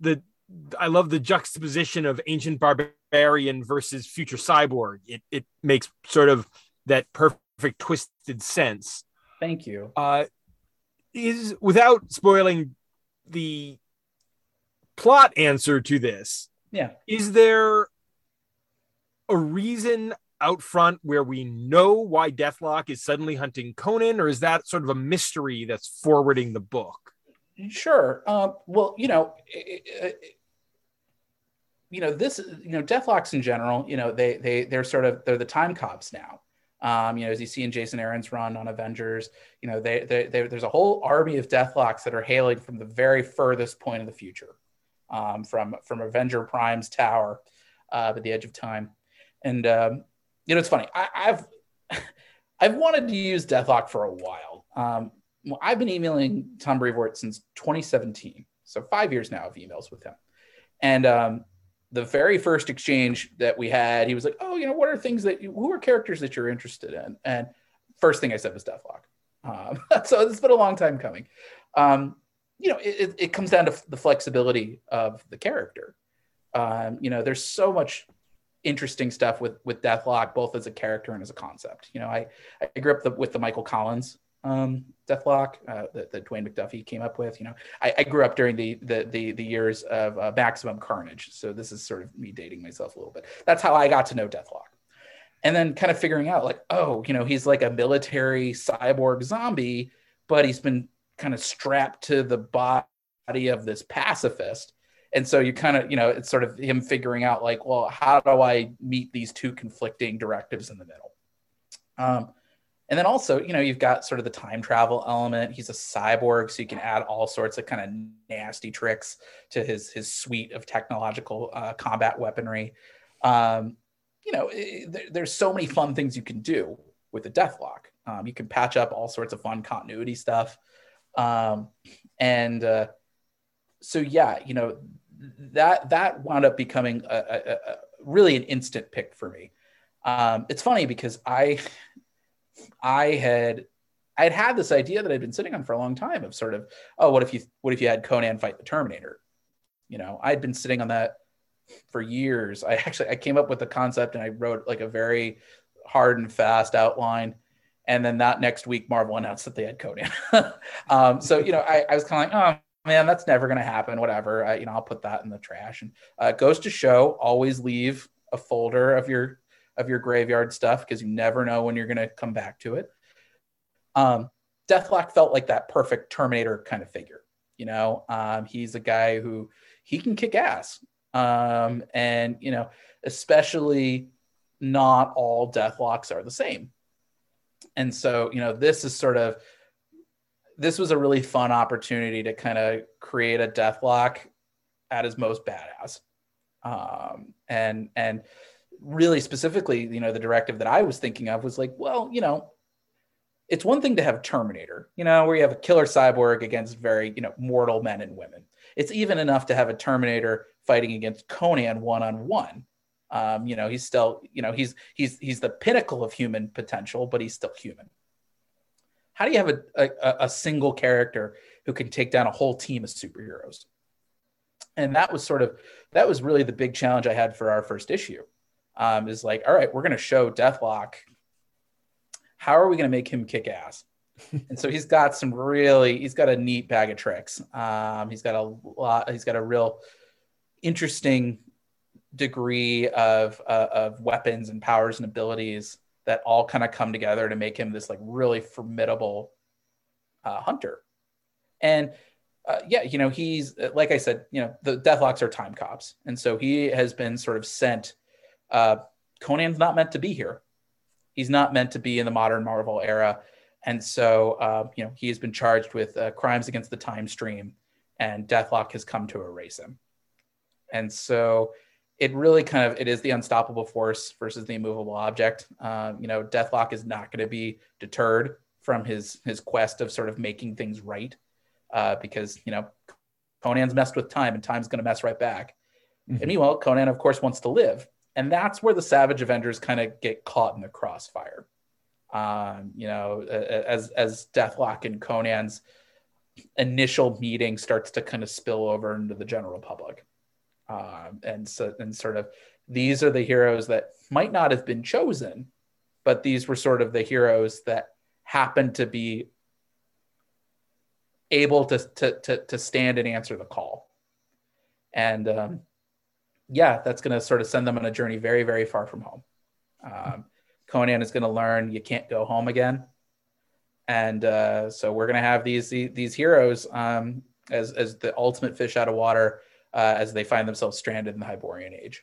I love the juxtaposition of ancient barbarian versus future cyborg. It makes sort of that perfect twisted sense. Thank you. Is, without spoiling the plot answer to this, is there a reason out front where we know why Deathlok is suddenly hunting Conan, or is that sort of a mystery that's forwarding the book? Sure. Well, you know, Deathloks in general, you know, they're the time cops now. You know, as you see in Jason Aaron's run on Avengers, you know, there's a whole army of Deathloks that are hailing from the very furthest point of the future, from Avenger Prime's tower, at the edge of time. And, you know, it's funny. I've wanted to use Deathlok for a while. I've been emailing Tom Brevoort since 2017, so 5 years now of emails with him. And the very first exchange that we had, he was like, "Oh, you know, what are things that? Who are characters that you're interested in?" And first thing I said was Deathlok. So it's been a long time coming. You know, it comes down to the flexibility of the character. You know, there's so much interesting stuff with Deathlok, both as a character and as a concept. You know, I grew up with the Michael Collins Deathlok that Dwayne McDuffie came up with. You know, I grew up during the years of Maximum Carnage, so this is sort of me dating myself a little bit. That's how I got to know Deathlok, And then kind of figuring out like, oh, you know, he's like a military cyborg zombie, but he's been kind of strapped to the body of this pacifist. And so you kind of, you know, it's sort of him figuring out like, well, how do I meet these two conflicting directives in the middle? And then also, you know, you've got sort of the time travel element. He's a cyborg, so you can add all sorts of kind of nasty tricks to his suite of technological combat weaponry. You know, there's so many fun things you can do with the Deathlok. You can patch up all sorts of fun continuity stuff. So, yeah, you know, that wound up becoming a really an instant pick for me. It's funny because I had this idea that I'd been sitting on for a long time of sort of, oh, what if you had Conan fight the Terminator? You know, I'd been sitting on that for years. I came up with the concept and I wrote like a very hard and fast outline. And then that next week, Marvel announced that they had Conan. So, you know, I was kind of like, oh man, that's never going to happen. Whatever. You know, I'll put that in the trash. And goes to show, always leave a folder of your graveyard stuff, because you never know when you're going to come back to it. Deathlok felt like that perfect Terminator kind of figure. You know, he's a guy who he can kick ass. And, you know, especially not all Deathloks are the same. And so, you know, this was a really fun opportunity to kind of create a Deathlok at his most badass. And really specifically, you know, the directive that I was thinking of was like, well, you know, it's one thing to have Terminator, you know, where you have a killer cyborg against very, you know, mortal men and women. It's even enough to have a Terminator fighting against Conan one-on-one. You know, he's still, you know, he's the pinnacle of human potential, but he's still human. How do you have a single character who can take down a whole team of superheroes? And that was really the big challenge I had for our first issue. Is like, all right, we're going to show Deathlok. How are we going to make him kick ass? And so he's got a neat bag of tricks. He's got a real interesting degree of weapons and powers and abilities that all kind of come together to make him this like really formidable hunter. And yeah, you know, he's, like I said, you know, the Deathloks are time cops. And so he has been sort of sent, Conan's not meant to be here. He's not meant to be in the modern Marvel era. And so, you know, he has been charged with crimes against the time stream, and Deathlok has come to erase him. And so it really kind of, it is the unstoppable force versus the immovable object. You know, Deathlok is not going to be deterred from his quest of sort of making things right, because, you know, Conan's messed with time and time's going to mess right back. Mm-hmm. And meanwhile, Conan, of course, wants to live. And that's where the Savage Avengers kind of get caught in the crossfire. You know, as Deathlok and Conan's initial meeting starts to kind of spill over into the general public. And sort of, these are the heroes that might not have been chosen, but these were sort of the heroes that happened to be able to stand and answer the call. And, yeah, that's going to sort of send them on a journey very, very far from home. Conan is going to learn you can't go home again. And so we're going to have these heroes as the ultimate fish out of water, as they find themselves stranded in the Hyborian Age,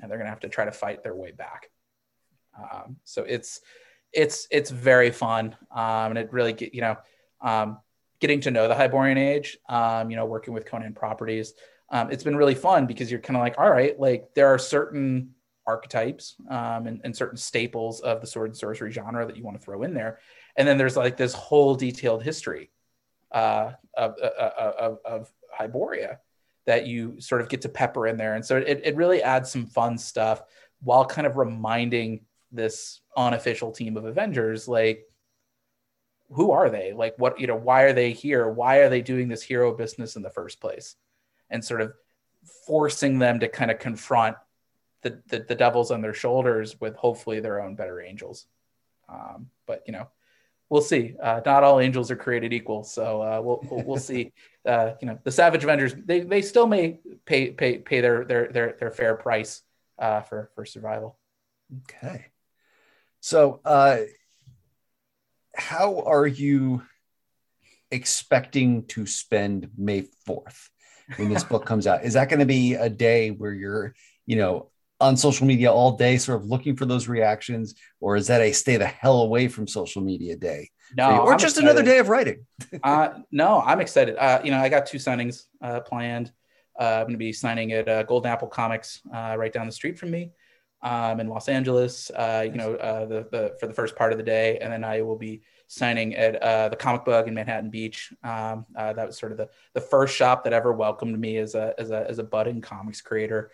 and they're going to have to try to fight their way back. So it's very fun, and it really getting to know the Hyborian Age. You know, working with Conan properties, it's been really fun because you're kind of like, all right, like there are certain archetypes and certain staples of the sword and sorcery genre that you want to throw in there, and then there's like this whole detailed history of Hyboria that you sort of get to pepper in there. And so it really adds some fun stuff while kind of reminding this unofficial team of Avengers, like, who are they? Like, what, you know, why are they here? Why are they doing this hero business in the first place? And sort of forcing them to kind of confront the devils on their shoulders with hopefully their own better angels. But, you know, we'll see. Not all angels are created equal, so we'll see. You know, the Savage Avengers, they still may pay their fair price for survival. Okay, So how are you expecting to spend May 4th when this book comes out? Is that going to be a day where you're, you know, on social media all day sort of looking for those reactions, or is that a stay the hell away from social media day? No, or I'm just excited. Another day of writing. No, I'm excited. You know, I got two signings planned. I'm going to be signing at Golden Apple Comics right down the street from me in Los Angeles, you know, for the first part of the day. And then I will be signing at the Comic Bug in Manhattan Beach. That was sort of the first shop that ever welcomed me as a budding comics creator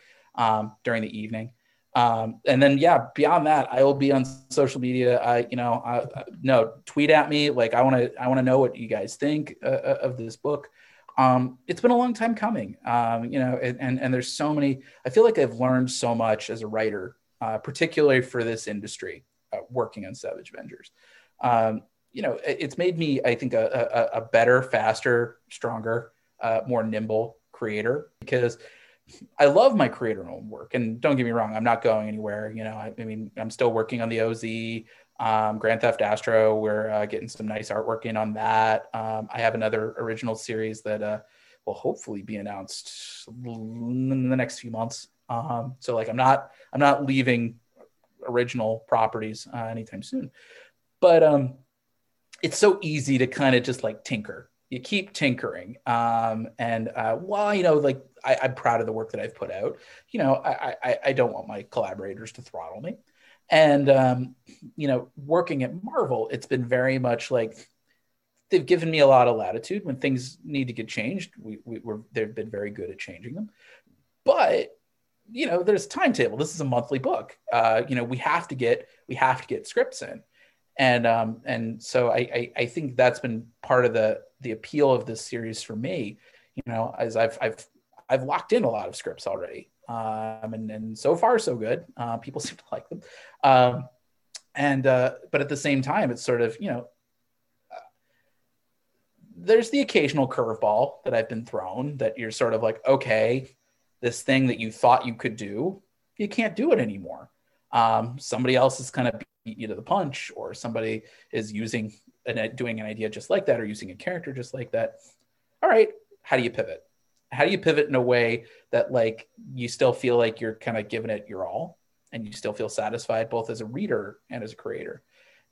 during the evening. And then, yeah, beyond that, I will be on social media. Tweet at me. Like, I want to know what you guys think of this book. It's been a long time coming, you know, and there's so many, I feel like I've learned so much as a writer, particularly for this industry, working on Savage Avengers. You know, it's made me, I think, a better, faster, stronger, more nimble creator, because I love my creator-owned work. And don't get me wrong, I'm not going anywhere. You know, I mean, I'm still working on the OZ, Grand Theft Astro. We're getting some nice artwork in on that. I have another original series that will hopefully be announced in the next few months. So like, I'm not leaving original properties anytime soon, but it's so easy to kind of just like tinker. You keep tinkering. While, you know, like I'm proud of the work that I've put out, you know, I don't want my collaborators to throttle me. And, you know, working at Marvel, it's been very much like they've given me a lot of latitude when things need to get changed. They've been very good at changing them. But, you know, there's timetable. This is a monthly book. You know, we have to get scripts in. And so I think that's been part of the appeal of this series for me, you know, as I've locked in a lot of scripts already. And so far so good. People seem to like them. But at the same time, it's sort of, you know, there's the occasional curveball that I've been thrown that you're sort of like, okay, this thing that you thought you could do, you can't do it anymore. Somebody else is kind of beat you to the punch, or somebody is doing an idea just like that, or using a character just like that. All right, how do you pivot? How do you pivot in a way that like you still feel like you're kind of giving it your all, and you still feel satisfied both as a reader and as a creator?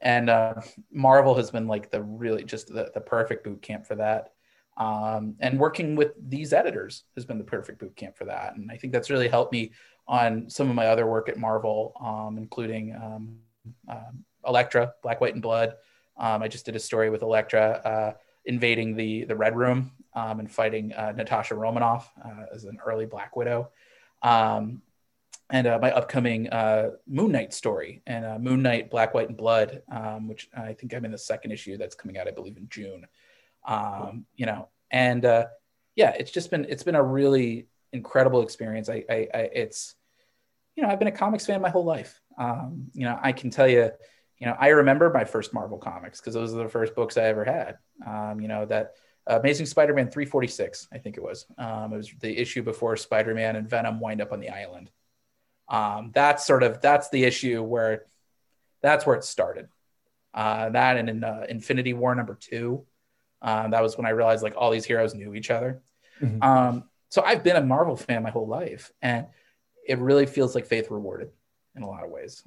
And Marvel has been like the really just the perfect boot camp for that. And working with these editors has been the perfect boot camp for that. And I think that's really helped me on some of my other work at Marvel, including Elektra, Black, White, and Blood. I just did a story with Elektra invading the Red Room and fighting Natasha Romanoff as an early Black Widow. My upcoming Moon Knight story, and Moon Knight, Black, White, and Blood, which I think I'm in the second issue that's coming out, I believe, in June. You know, and yeah, it's been a really incredible experience. You know, I've been a comics fan my whole life. You know, I can tell you, you know, I remember my first Marvel comics because those are the first books I ever had. You know, that Amazing Spider-Man 346, I think it was. It was the issue before Spider-Man and Venom wind up on the island. That's the issue where that's where it started. That and in Infinity War #2, that was when I realized like all these heroes knew each other. Mm-hmm. So I've been a Marvel fan my whole life, and it really feels like faith rewarded in a lot of ways.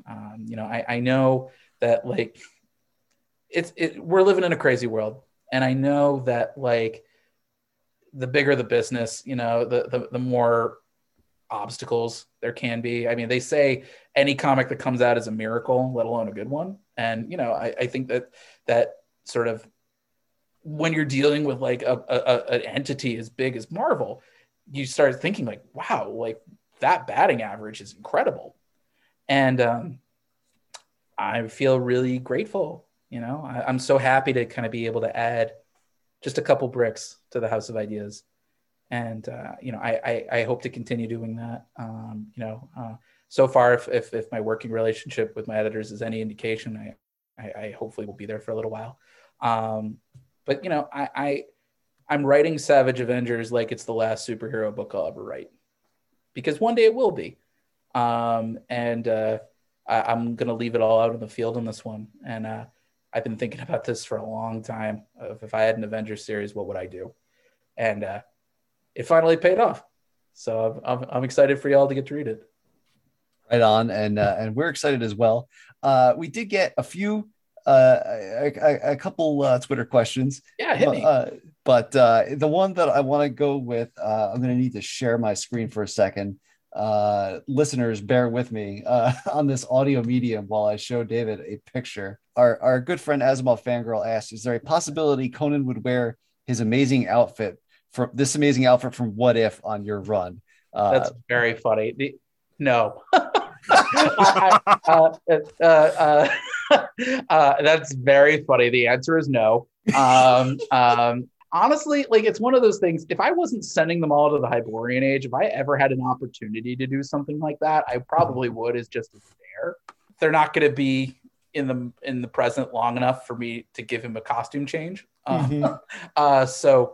You know, I know that like we're living in a crazy world. And I know that like the bigger the business, you know, the more obstacles there can be. I mean, they say any comic that comes out is a miracle, let alone a good one. And, you know, I think that sort of when you're dealing with like an entity as big as Marvel, you start thinking like, wow, like that batting average is incredible. And I feel really grateful. You know, I'm so happy to kind of be able to add just a couple bricks to the house of ideas. And, you know, I hope to continue doing that. You know, so far, if my working relationship with my editors is any indication, I hopefully will be there for a little while. But, you know, I'm writing Savage Avengers like it's the last superhero book I'll ever write, because one day it will be. I'm going to leave it all out on the field on this one. And I've been thinking about this for a long time of if I had an Avengers series, what would I do? And it finally paid off. So I'm excited for y'all to get to read it. Right on. And we're excited as well. We did get a few, a couple Twitter questions. Yeah, hit me. But the one that I want to go with, I'm going to need to share my screen for a second. Listeners, bear with me on this audio medium while I show David a picture. Our good friend Asimov Fangirl asked, is there a possibility Conan would wear his amazing outfit from What If on your run? That's very funny. No. That's very funny. The answer is no. Honestly, like, it's one of those things. If I wasn't sending them all to the Hyborian Age, if I ever had an opportunity to do something like that, I probably would. It's just there. They're not going to be in the present long enough for me to give him a costume change. So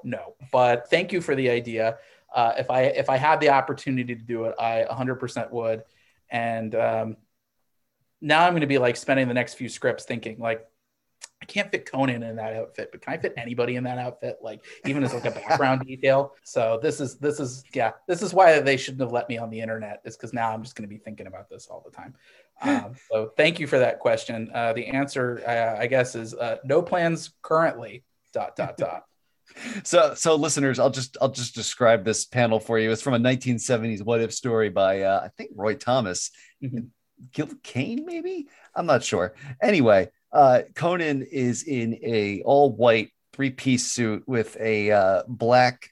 no. But thank you for the idea. If I had the opportunity to do it, I 100% would. And now I'm going to be like spending the next few scripts thinking like, I can't fit Conan in that outfit, but can I fit anybody in that outfit? Like, even as like a background detail. So this is why they shouldn't have let me on the internet, is because now I'm just going to be thinking about this all the time. So thank you for that question. The answer, I guess, is no plans currently. ... So listeners, I'll just describe this panel for you. It's from a 1970s What If story by I think Roy Thomas, Gil Kane, maybe? I'm not sure. Anyway. Conan is in a all-white three-piece suit with a black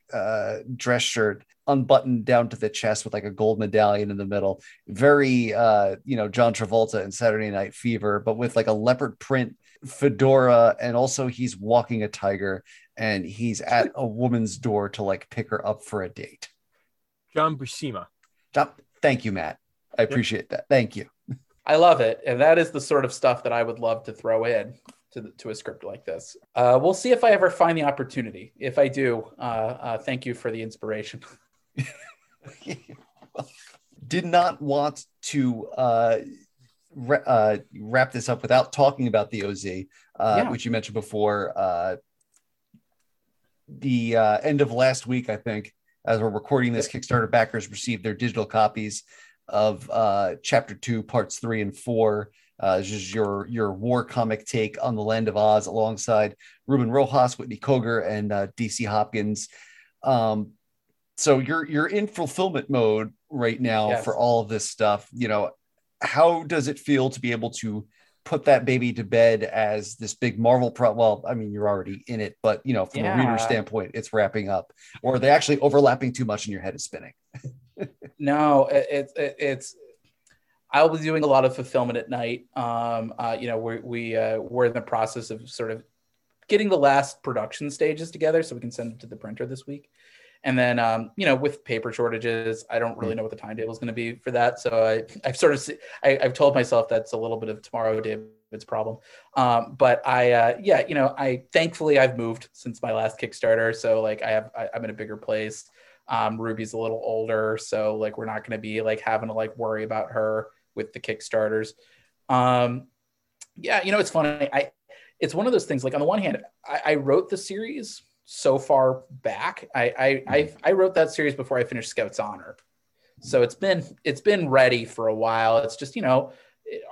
dress shirt unbuttoned down to the chest with like a gold medallion in the middle. Very, John Travolta in Saturday Night Fever, but with like a leopard print fedora. And also he's walking a tiger and he's at a woman's door to like pick her up for a date. John Buscema. Thank you, Matt. I appreciate that. Thank you. I love it. And that is the sort of stuff that I would love to throw in to a script like this. We'll see if I ever find the opportunity. If I do, thank you for the inspiration. Did not want to wrap this up without talking about the OZ, which you mentioned before. The end of last week, I think, as we're recording this, Kickstarter backers received their digital copies of chapter 2 parts 3 and 4, just your war comic take on the Land of Oz, alongside Ruben Rojas, Whitney Cogar, and DC Hopkins. So you're in fulfillment mode right now. Yes. For all of this stuff, how does it feel to be able to put that baby to bed as this big Marvel you're already in it, but from a reader standpoint, it's wrapping up? Or are they actually overlapping too much and your head is spinning? No, it's I'll be doing a lot of fulfillment at night. We're in the process of sort of getting the last production stages together so we can send it to the printer this week. And then, with paper shortages, I don't really know what the timetable is going to be for that. So I've told myself that's a little bit of tomorrow, David's problem. But thankfully I've moved since my last Kickstarter. So like I'm in a bigger place. Ruby's a little older, so like we're not going to be like having to like worry about her with the Kickstarters. It's funny. It's one of those things. Like on the one hand, I wrote the series so far back. I wrote that series before I finished Scout's Honor, so it's been ready for a while. It's just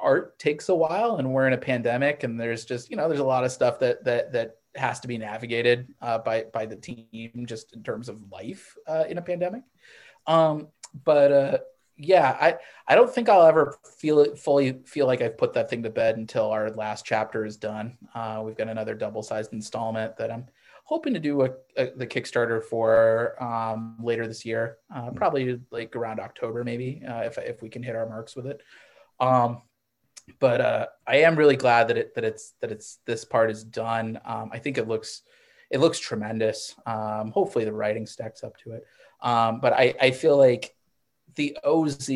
art takes a while, and we're in a pandemic, and there's just there's a lot of stuff that has to be navigated by the team just in terms of life in a pandemic. I don't think I'll ever fully feel like I've put that thing to bed until our last chapter is done. We've got another double-sized installment that I'm hoping to do the Kickstarter for later this year, probably like around October, maybe, if we can hit our marks with it. But I am really glad that this part is done. I think it looks tremendous. Hopefully the writing stacks up to it. But I feel like the OZ,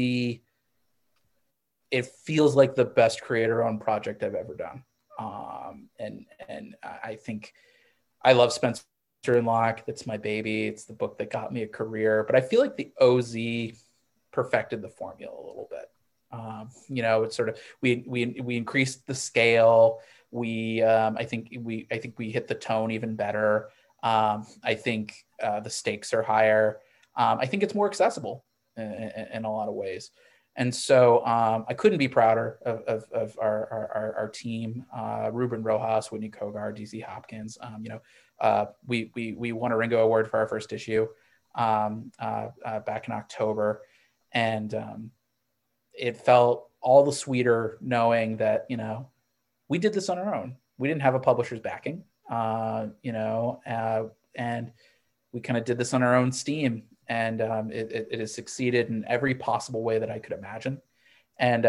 it feels like the best creator-owned project I've ever done. And I think I love Spencer and Locke. That's my baby. It's the book that got me a career. But I feel like the OZ perfected the formula a little bit. You know, it's sort of we increased the scale. We I think we hit the tone even better. I think the stakes are higher. I think it's more accessible in a lot of ways. And so I couldn't be prouder of our team, Ruben Rojas, Whitney Cogar, DZ Hopkins. You know, we won a Ringo Award for our first issue back in October, and it felt all the sweeter knowing that, you know, we did this on our own. We didn't have a publisher's backing, you know, and we kind of did this on our own steam. And it has succeeded in every possible way that I could imagine. And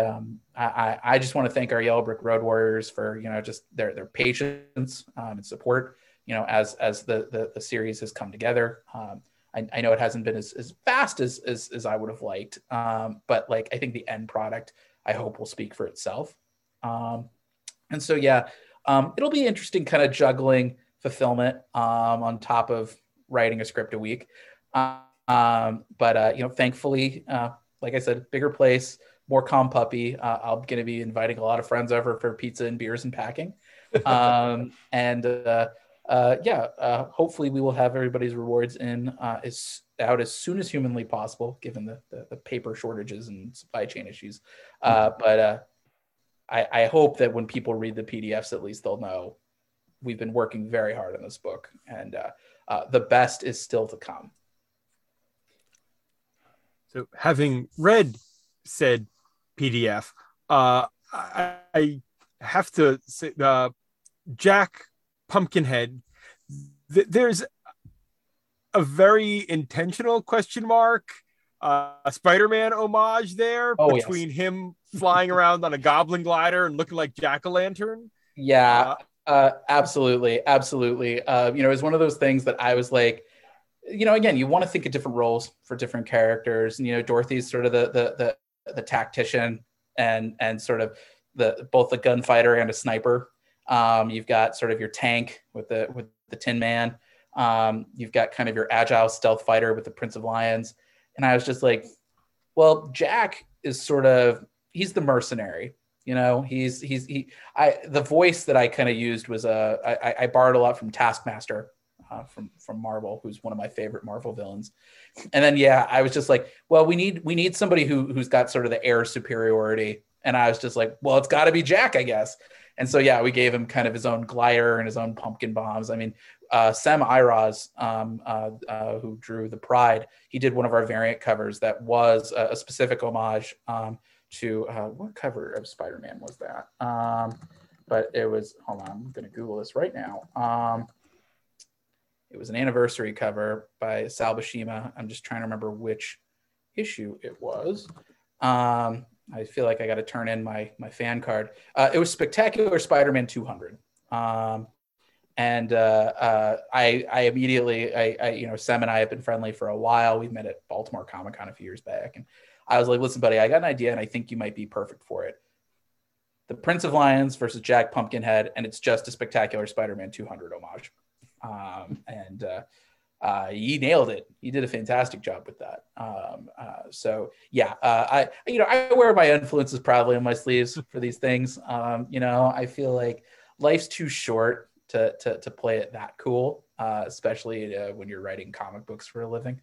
I just want to thank our Yellow Brick Road Warriors for, you know, just their patience and support, you know, as the series has come together. I know it hasn't been as fast as I would have liked, but like, I think the end product, I hope, will speak for itself. And so, yeah, it'll be interesting kind of juggling fulfillment on top of writing a script a week. But you know, thankfully, like I said, bigger place, more calm puppy. I'm going to be inviting a lot of friends over for pizza and beers and packing. Hopefully we will have everybody's rewards in, out as soon as humanly possible, given the paper shortages and supply chain issues. But I hope that when people read the PDFs, at least they'll know we've been working very hard on this book, and, the best is still to come. So having read said PDF, I have to say, Jack Pumpkinhead, there's a very intentional question mark, a Spider-Man homage there between him flying around on a goblin glider and looking like Jack-o'-lantern. Yeah, absolutely. You know, it's one of those things that I was like, you know, again, you want to think of different roles for different characters, and you know, Dorothy's sort of the tactician and sort of both a gunfighter and a sniper. You've got sort of your tank with the Tin Man. You've got kind of your agile stealth fighter with the Prince of Lions. And I was just like, well, Jack is sort of, he's the mercenary. You know, the voice that I kind of used was I borrowed a lot from Taskmaster. From Marvel, who's one of my favorite Marvel villains. And then, yeah, I was just like, well, we need somebody who's got sort of the air superiority. And I was just like, well, it's got to be Jack, I guess. And so, yeah, we gave him kind of his own glider and his own pumpkin bombs. I mean, Sam Iraz, who drew The Pride, he did one of our variant covers that was a specific homage to what cover of Spider-Man was that? But it was, hold on, I'm going to Google this right now. It was an anniversary cover by Salbashima. I'm just trying to remember which issue it was. I feel like I got to turn in my fan card. It was Spectacular Spider-Man 200. I immediately, Sam and I have been friendly for a while. We met at Baltimore Comic-Con a few years back. And I was like, listen, buddy, I got an idea and I think you might be perfect for it. The Prince of Lions versus Jack Pumpkinhead. And it's just a Spectacular Spider-Man 200 homage. He nailed it. He did a fantastic job with that. I wear my influences proudly on my sleeves for these things. You know, I feel like life's too short to play it that cool, especially when you're writing comic books for a living.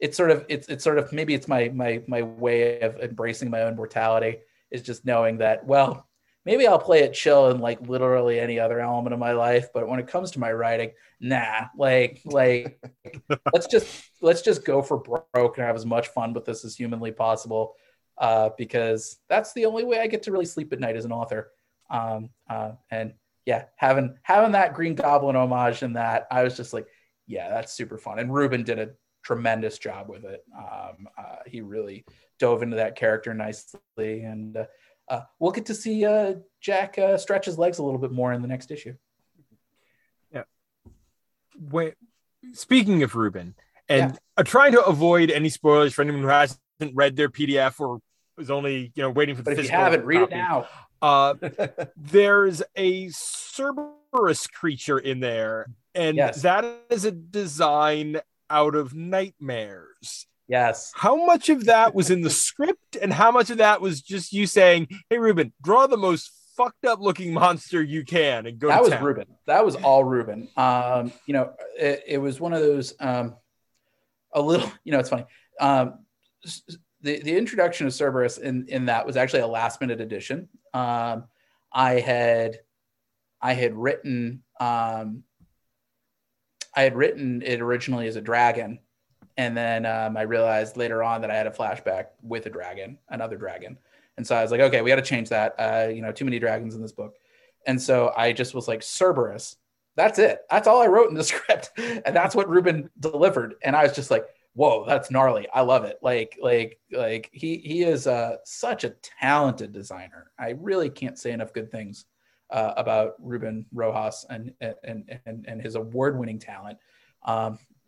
It's sort of maybe it's my way of embracing my own mortality, is just knowing that, well, maybe I'll play it chill in like literally any other element of my life, but when it comes to my writing, nah, let's just go for broke and have as much fun with this as humanly possible, because that's the only way I get to really sleep at night as an author. Having that Green Goblin homage and that, I was just like, yeah, that's super fun. And Ruben did a tremendous job with it. He really dove into that character nicely, and we'll get to see Jack stretch his legs a little bit more in the next issue. Yeah. Wait, speaking of Ruben, and trying to avoid any spoilers for anyone who hasn't read their PDF or is only, you know, waiting for the physical. If you haven't, read it now. There's a Cerberus creature in there, and that is a design out of Nightmares. Yes. How much of that was in the script and how much of that was just you saying, hey, Ruben, draw the most fucked up looking monster you can and go that to town? That was Ruben. That was all Ruben. You know, it was one of those a little, you know, it's funny. The introduction of Cerberus in that was actually a last minute addition. I had written it originally as a dragon. And then I realized later on that I had a flashback with a dragon, another dragon. And so I was like, okay, we got to change that. You know, too many dragons in this book. And so I just was like, Cerberus. That's it. That's all I wrote in the script. And that's what Ruben delivered. And I was just like, whoa, that's gnarly. I love it. Like he is such a talented designer. I really can't say enough good things about Ruben Rojas and his award-winning talent.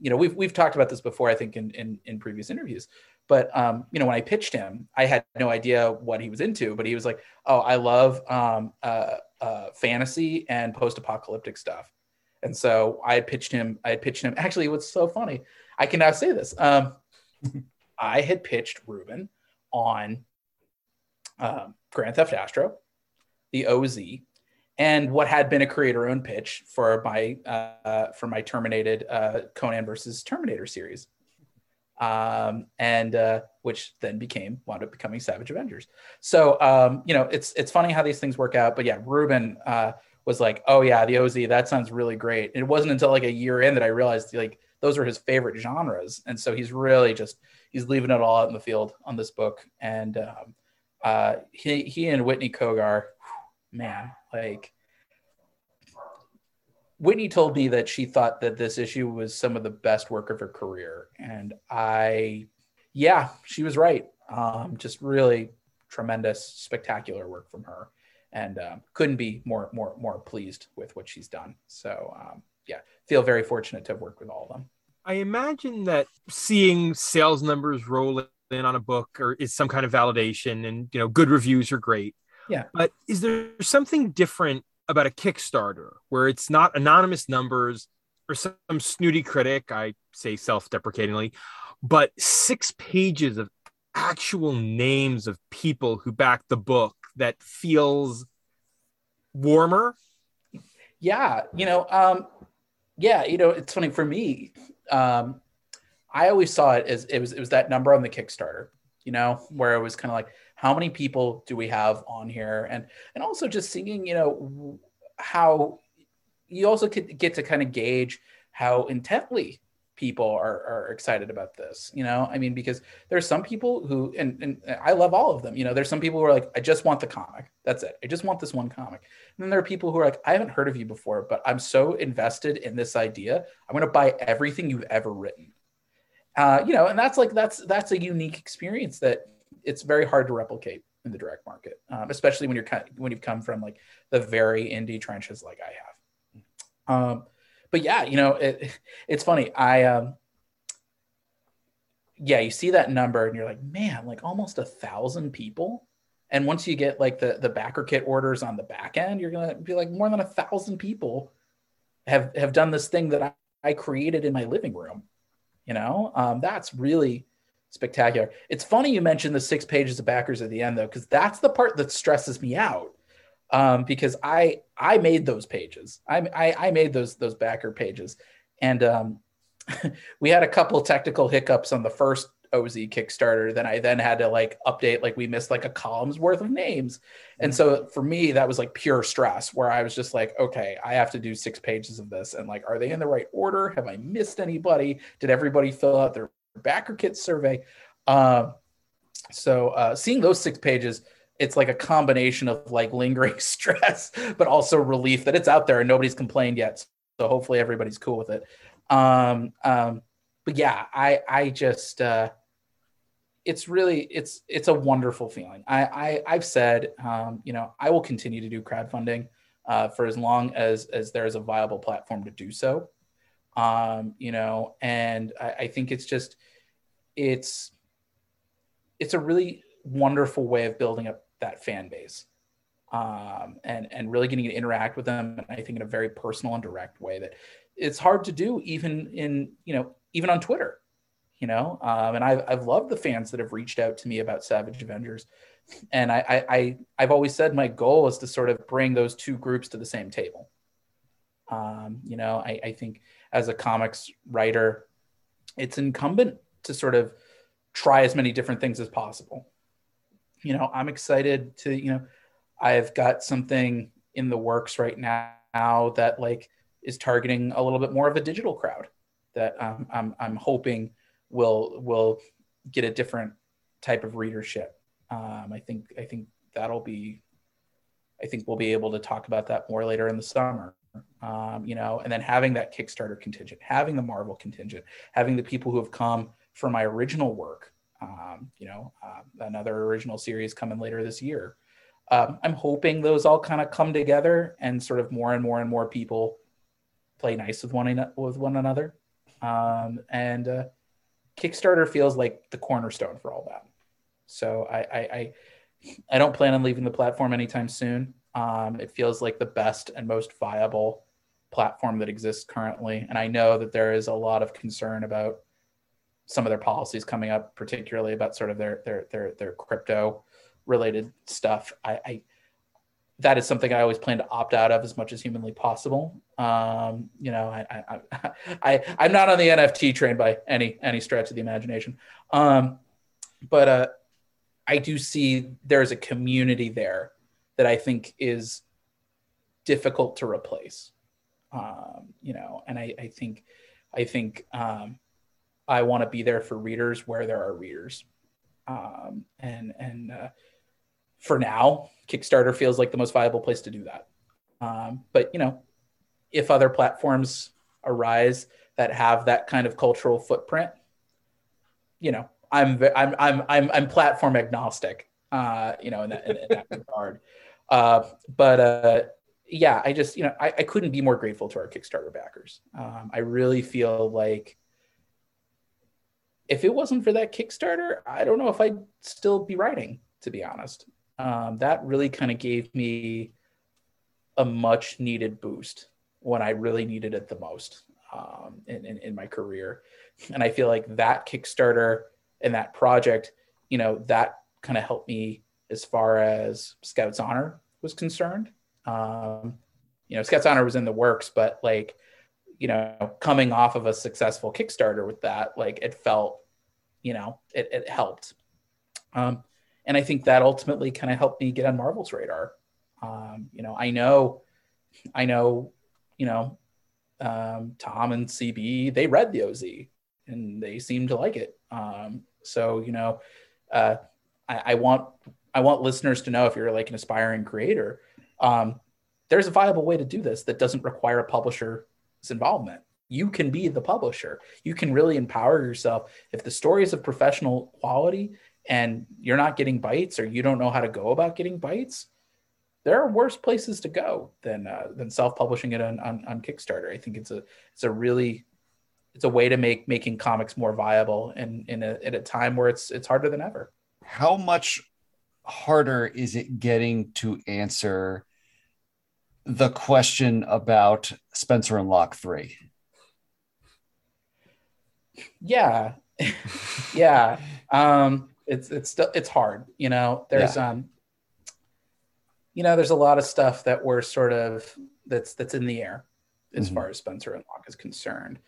You know, we've talked about this before, I think, in previous interviews. But, you know, when I pitched him, I had no idea what he was into. But he was like, oh, I love fantasy and post-apocalyptic stuff. And so I had pitched him. Actually, it was so funny. I can now say this. I had pitched Ruben on Grand Theft Astro, the OZ, and what had been a creator-owned pitch for my terminated Conan versus Terminator series, and which then wound up becoming Savage Avengers. So you know, it's funny how these things work out. But yeah, Ruben was like, oh yeah, the OZ, that sounds really great. And it wasn't until like a year in that I realized like those were his favorite genres, and so he's really just leaving it all out in the field on this book. And he and Whitney Cogar, man. Like, Whitney told me that she thought that this issue was some of the best work of her career. And she was right. Just really tremendous, spectacular work from her, and couldn't be more pleased with what she's done. So feel very fortunate to have worked with all of them. I imagine that seeing sales numbers roll in on a book is some kind of validation, and, you know, good reviews are great. Yeah. But is there something different about a Kickstarter where it's not anonymous numbers or some snooty critic, I say self-deprecatingly, but 6 pages of actual names of people who backed the book that feels warmer? Yeah. You know, you know, it's funny for me. I always saw it as it was that number on the Kickstarter, you know, where it was kind of like, how many people do we have on here? And also just seeing, you know, how you also could get to kind of gauge how intently people are excited about this. You know, I mean, because there's some people who, and I love all of them. You know, there's some people who are like, I just want the comic. That's it. I just want this one comic. And then there are people who are like, I haven't heard of you before, but I'm so invested in this idea. I'm going to buy everything you've ever written. You know, and that's like, that's a unique experience that, it's very hard to replicate in the direct market, especially when you've come from like the very indie trenches like I have. But yeah, you know, it's funny. You see that number and you're like, man, like almost 1,000 people. And once you get like the backer kit orders on the back end, you're gonna be like, more than 1,000 people have done this thing that I created in my living room. You know, that's really spectacular. It's funny you mentioned the 6 pages of backers at the end, though, because that's the part that stresses me out. Because I made those pages. I made those backer pages, and we had a couple technical hiccups on the first OZ Kickstarter. Then I had to like update, like we missed like a column's worth of names, and so for me that was like pure stress. Where I was just like, okay, I have to do 6 pages of this, and like, are they in the right order? Have I missed anybody? Did everybody fill out their backer kit survey? So seeing those 6 pages, it's like a combination of like lingering stress, but also relief that it's out there and nobody's complained yet. So hopefully everybody's cool with it. But yeah, I just it's really it's a wonderful feeling. I've said you know, I will continue to do crowdfunding for as long as there is a viable platform to do so. You know, and I think it's just, it's a really wonderful way of building up that fan base, and really getting to interact with them. And I think in a very personal and direct way that it's hard to do, even on Twitter. you know? And I've loved the fans that have reached out to me about Savage Avengers. And I've always said my goal is to sort of bring those two groups to the same table. You know, I think as a comics writer, it's incumbent to sort of try as many different things as possible. You know, I'm excited to, you know, I've got something in the works right now that like is targeting a little bit more of a digital crowd that I'm hoping will get a different type of readership. I think we'll be able to talk about that more later in the summer. You know, and then having that Kickstarter contingent, having the Marvel contingent, having the people who have come for my original work, you know, another original series coming later this year. I'm hoping those all kind of come together and sort of more and more and more people play nice with one another. And Kickstarter feels like the cornerstone for all that. So I don't plan on leaving the platform anytime soon. It feels like the best and most viable platform that exists currently. And I know that there is a lot of concern about some of their policies coming up, particularly about sort of their crypto related stuff. That is something I always plan to opt out of as much as humanly possible. You know, I'm not on the NFT train by any stretch of the imagination. But I do see there's a community there that I think is difficult to replace. You know, and I think I want to be there for readers where there are readers. And for now, Kickstarter feels like the most viable place to do that. But you know, if other platforms arise that have that kind of cultural footprint, you know, I'm platform agnostic, you know, in that regard. Yeah, I just, you know, I couldn't be more grateful to our Kickstarter backers. I really feel like if it wasn't for that Kickstarter, I don't know if I'd still be writing, to be honest. That really kind of gave me a much needed boost when I really needed it the most in my career. And I feel like that Kickstarter and that project, you know, that kind of helped me as far as Scout's Honor was concerned. You know, Scout's Honor was in the works, but like, you know, coming off of a successful Kickstarter with that, like it felt, you know, it helped. And I think that ultimately kind of helped me get on Marvel's radar. You know, I know, you know, Tom and CB, they read the OZ and they seemed to like it. So, you know, I want listeners to know, if you're like an aspiring creator, there's a viable way to do this that doesn't require a publisher's involvement. You can be the publisher. You can really empower yourself. If the story is of professional quality and you're not getting bites, or you don't know how to go about getting bites, there are worse places to go than self-publishing it on Kickstarter. I think it's a way to make making comics more viable at a time where it's harder than ever. How much harder is it getting to answer the question about Spencer and Locke 3? Yeah. Yeah. It's still, it's hard, you know, there's, yeah. You know, there's a lot of stuff that we're sort of, that's in the air as mm-hmm. far as Spencer and Locke is concerned.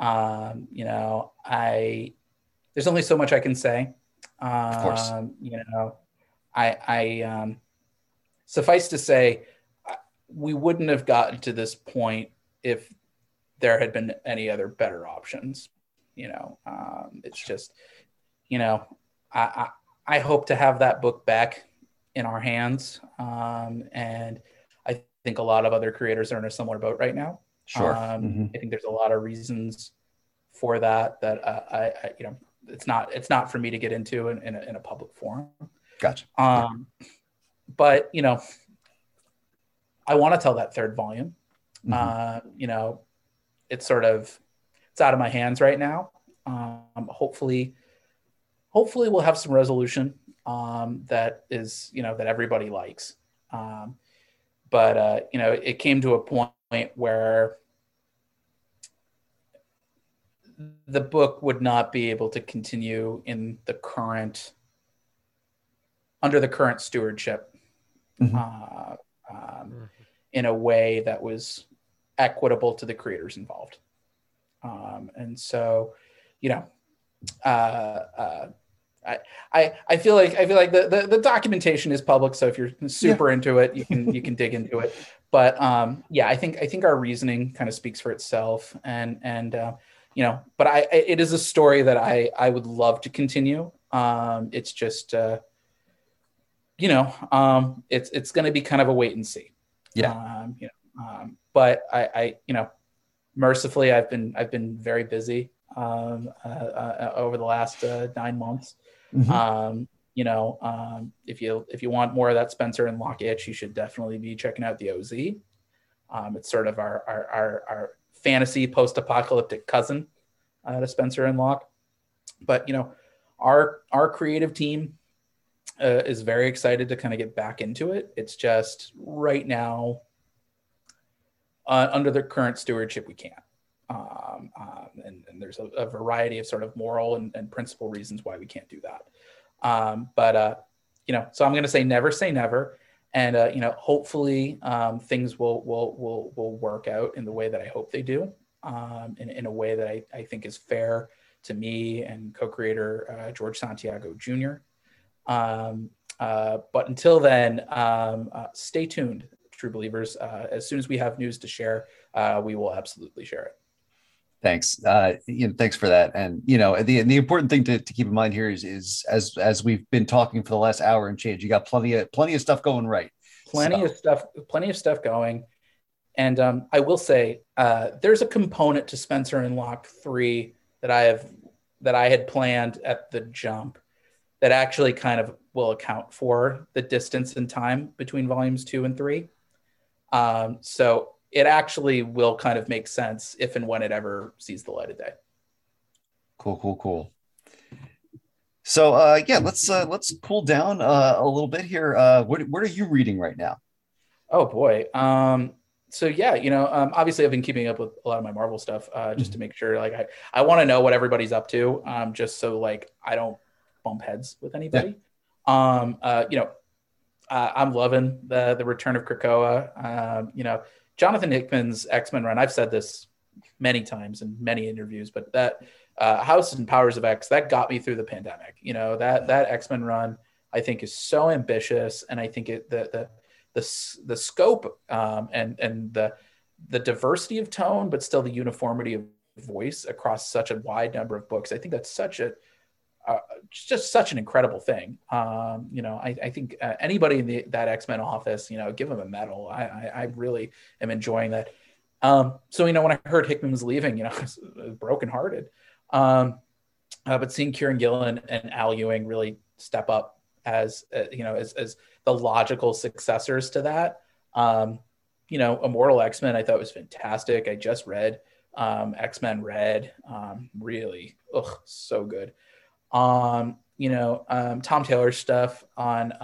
You know, there's only so much I can say. Of course. You know, I suffice to say, we wouldn't have gotten to this point if there had been any other better options. You know, it's just, you know, I hope to have that book back in our hands. And I think a lot of other creators are in a similar boat right now. Sure. Mm-hmm. I think there's a lot of reasons for that I you know, it's not for me to get into in a public forum. Gotcha. But you know, I want to tell that third volume. Mm-hmm. You know, it's out of my hands right now. Hopefully we'll have some resolution that is, you know, that everybody likes. But you know, it came to a point where the book would not be able to continue in the current, under the current stewardship, in a way that was equitable to the creators involved. And so, you know, I feel like the documentation is public, so if you're super into it, you can dig into it. But yeah, I think our reasoning kind of speaks for itself, and you know, but it is a story that I would love to continue. It's just you know, it's going to be kind of a wait and see. Yeah. You know, but I you know, mercifully I've been very busy over the last 9 months. Mm-hmm. You know, if you want more of that Spencer and Locke itch, you should definitely be checking out the OZ. It's sort of our fantasy post-apocalyptic cousin to Spencer and Locke. But you know, our creative team is very excited to kind of get back into it. It's just right now under the current stewardship, we can't. And there's a variety of sort of moral and principal reasons why we can't do that. But you know, so I'm going to say never. And, you know, hopefully, things will work out in the way that I hope they do, in a way that I think is fair to me and co-creator, George Santiago Jr. But until then, stay tuned, true believers. As soon as we have news to share, we will absolutely share it. Thanks. You know, thanks for that. And, you know, the important thing to keep in mind here is as we've been talking for the last hour and change, you got plenty of stuff going, right? Plenty of stuff going. And I will say there's a component to Spencer and Locke 3 that I had planned at the jump that actually kind of will account for the distance and time between volumes 2 and 3. So it actually will kind of make sense if and when it ever sees the light of day. Cool. So yeah, let's cool down a little bit here. What are you reading right now? Oh boy. So yeah, you know, obviously I've been keeping up with a lot of my Marvel stuff just to make sure, like I want to know what everybody's up to, just so like I don't bump heads with anybody. Yeah. You know, I'm loving the return of Krakoa. You know, Jonathan Hickman's X-Men run, I've said this many times in many interviews, but that House and Powers of X, that got me through the pandemic. You know, that X-Men run, I think, is so ambitious, and I think it the scope and the diversity of tone, but still the uniformity of voice across such a wide number of books. I think that's such a just such an incredible thing. You know, I think anybody in that X-Men office, you know, give them a medal. I really am enjoying that. So, you know, when I heard Hickman was leaving, you know, I was brokenhearted. But seeing Kieran Gillen and Al Ewing really step up as, you know, as the logical successors to that, you know, Immortal X-Men, I thought was fantastic. I just read X-Men Red, really, so good. You know, Tom Taylor's stuff on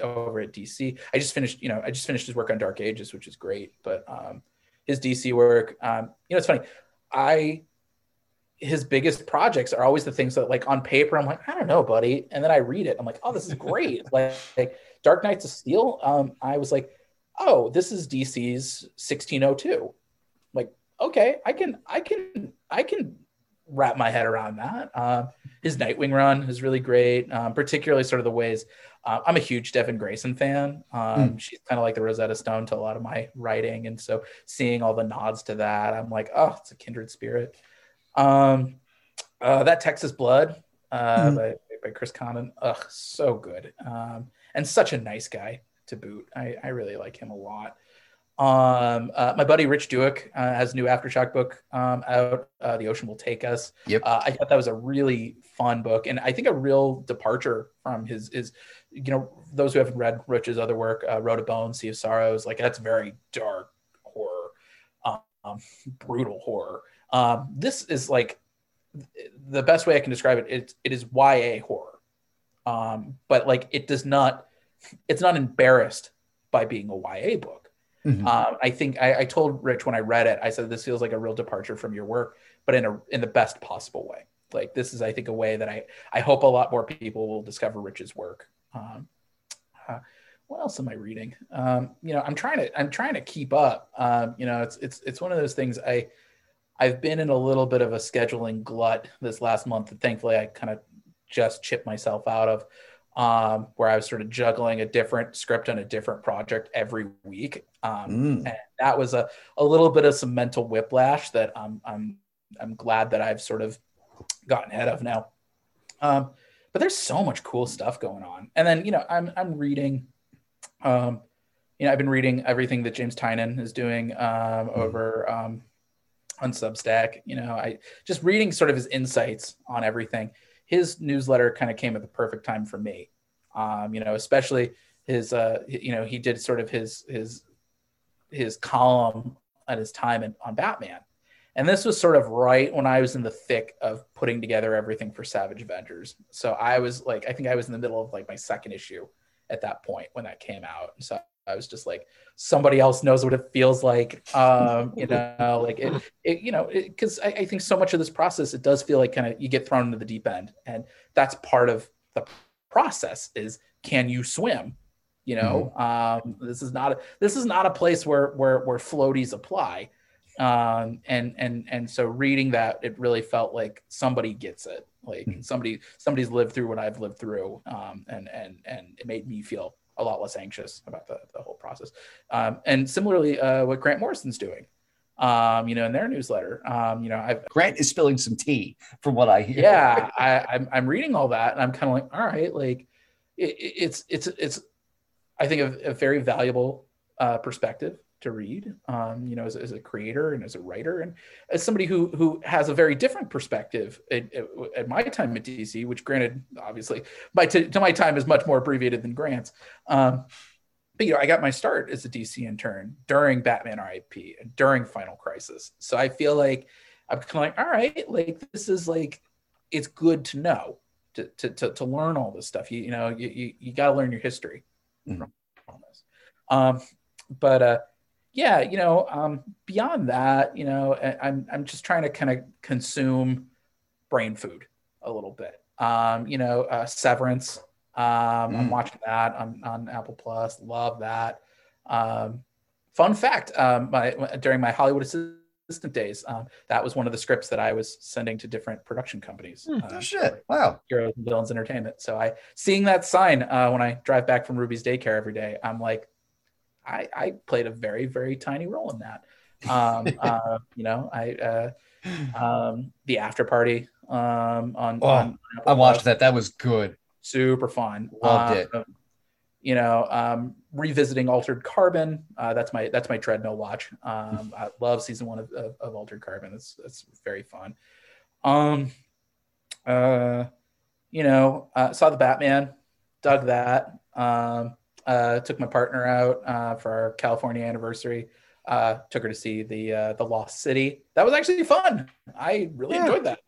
over at DC. I just finished his work on Dark Ages, which is great, but his DC work, you know, it's funny, his biggest projects are always the things that, like, on paper I'm like, I don't know, buddy, and then I read it, I'm like, oh, this is great. like Dark Knights of Steel, I was like, oh, this is DC's 1602. Like, okay, I can wrap my head around that. His Nightwing run is really great, particularly sort of the ways. I'm a huge Devin Grayson fan. She's kind of like the Rosetta Stone to a lot of my writing, and so seeing all the nods to that, I'm like, oh, it's a kindred spirit. That Texas Blood by Chris Condon, so good, and such a nice guy to boot. I really like him a lot. My buddy Rich Duick has a new Aftershock book out, The Ocean Will Take Us. Yep. I thought that was a really fun book, and I think a real departure from his you know, those who haven't read Rich's other work, Road to Bone, Sea of Sorrows, like that's very dark horror, brutal horror. This is like the best way I can describe it. It is YA horror, but like it's not embarrassed by being a YA book. Mm-hmm. I think I told Rich when I read it, I said, this feels like a real departure from your work, but in the best possible way. Like, this is, I think, a way that I hope a lot more people will discover Rich's work. What else am I reading? You know, I'm trying to keep up. You know, it's one of those things. I've been in a little bit of a scheduling glut this last month, and thankfully I kind of just chipped myself out of, where I was sort of juggling a different script on a different project every week. And that was a little bit of some mental whiplash that I'm glad that I've sort of gotten ahead of now. But there's so much cool stuff going on. And then, you know, I'm reading, you know, I've been reading everything that James Tynan is doing over on Substack. You know, I just reading sort of his insights on everything. His newsletter kind of came at the perfect time for me. You know, especially his, you know, he did sort of his column at his time on Batman. And this was sort of right when I was in the thick of putting together everything for Savage Avengers. So I was like, I think I was in the middle of like my second issue at that point when that came out. So I was just like, somebody else knows what it feels like. You know, like it you know, because I think so much of this process, it does feel like kind of you get thrown into the deep end. And that's part of the process is, can you swim? You know, this is not a place where floaties apply. And so reading that, it really felt like somebody gets it, like somebody's lived through what I've lived through. And it made me feel a lot less anxious about the whole process. And similarly, what Grant Morrison's doing, you know, in their newsletter, you know, Grant is spilling some tea from what I hear. Yeah. I'm reading all that and I'm kind of like, all right, like it's I think a very valuable, perspective to read, you know, as a creator and as a writer and as somebody who has a very different perspective at my time at DC, which granted, obviously, to my time is much more abbreviated than Grant's. But, you know, I got my start as a DC intern during Batman RIP and during Final Crisis. So I feel like I'm kind of like, all right, like this is like, it's good to know, to learn all this stuff. You know, you got to learn your history. Mm-hmm. From this. Yeah, you know, beyond that, you know, I'm just trying to kind of consume brain food a little bit. You know, Severance, I'm watching that on Apple Plus, love that. Fun fact, during my Hollywood assistant days, that was one of the scripts that I was sending to different production companies. Wow. Heroes and Villains Entertainment. So seeing that sign when I drive back from Ruby's daycare every day, I'm like, I played a very, very tiny role in that. You know, the after party on I watched that. That was good. Super fun. Loved it. You know, revisiting Altered Carbon. That's my treadmill watch. I love season one of Altered Carbon. It's very fun. You know, saw the Batman, dug that. Took my partner out for our California anniversary. Took her to see the Lost City. That was actually fun. I really enjoyed that.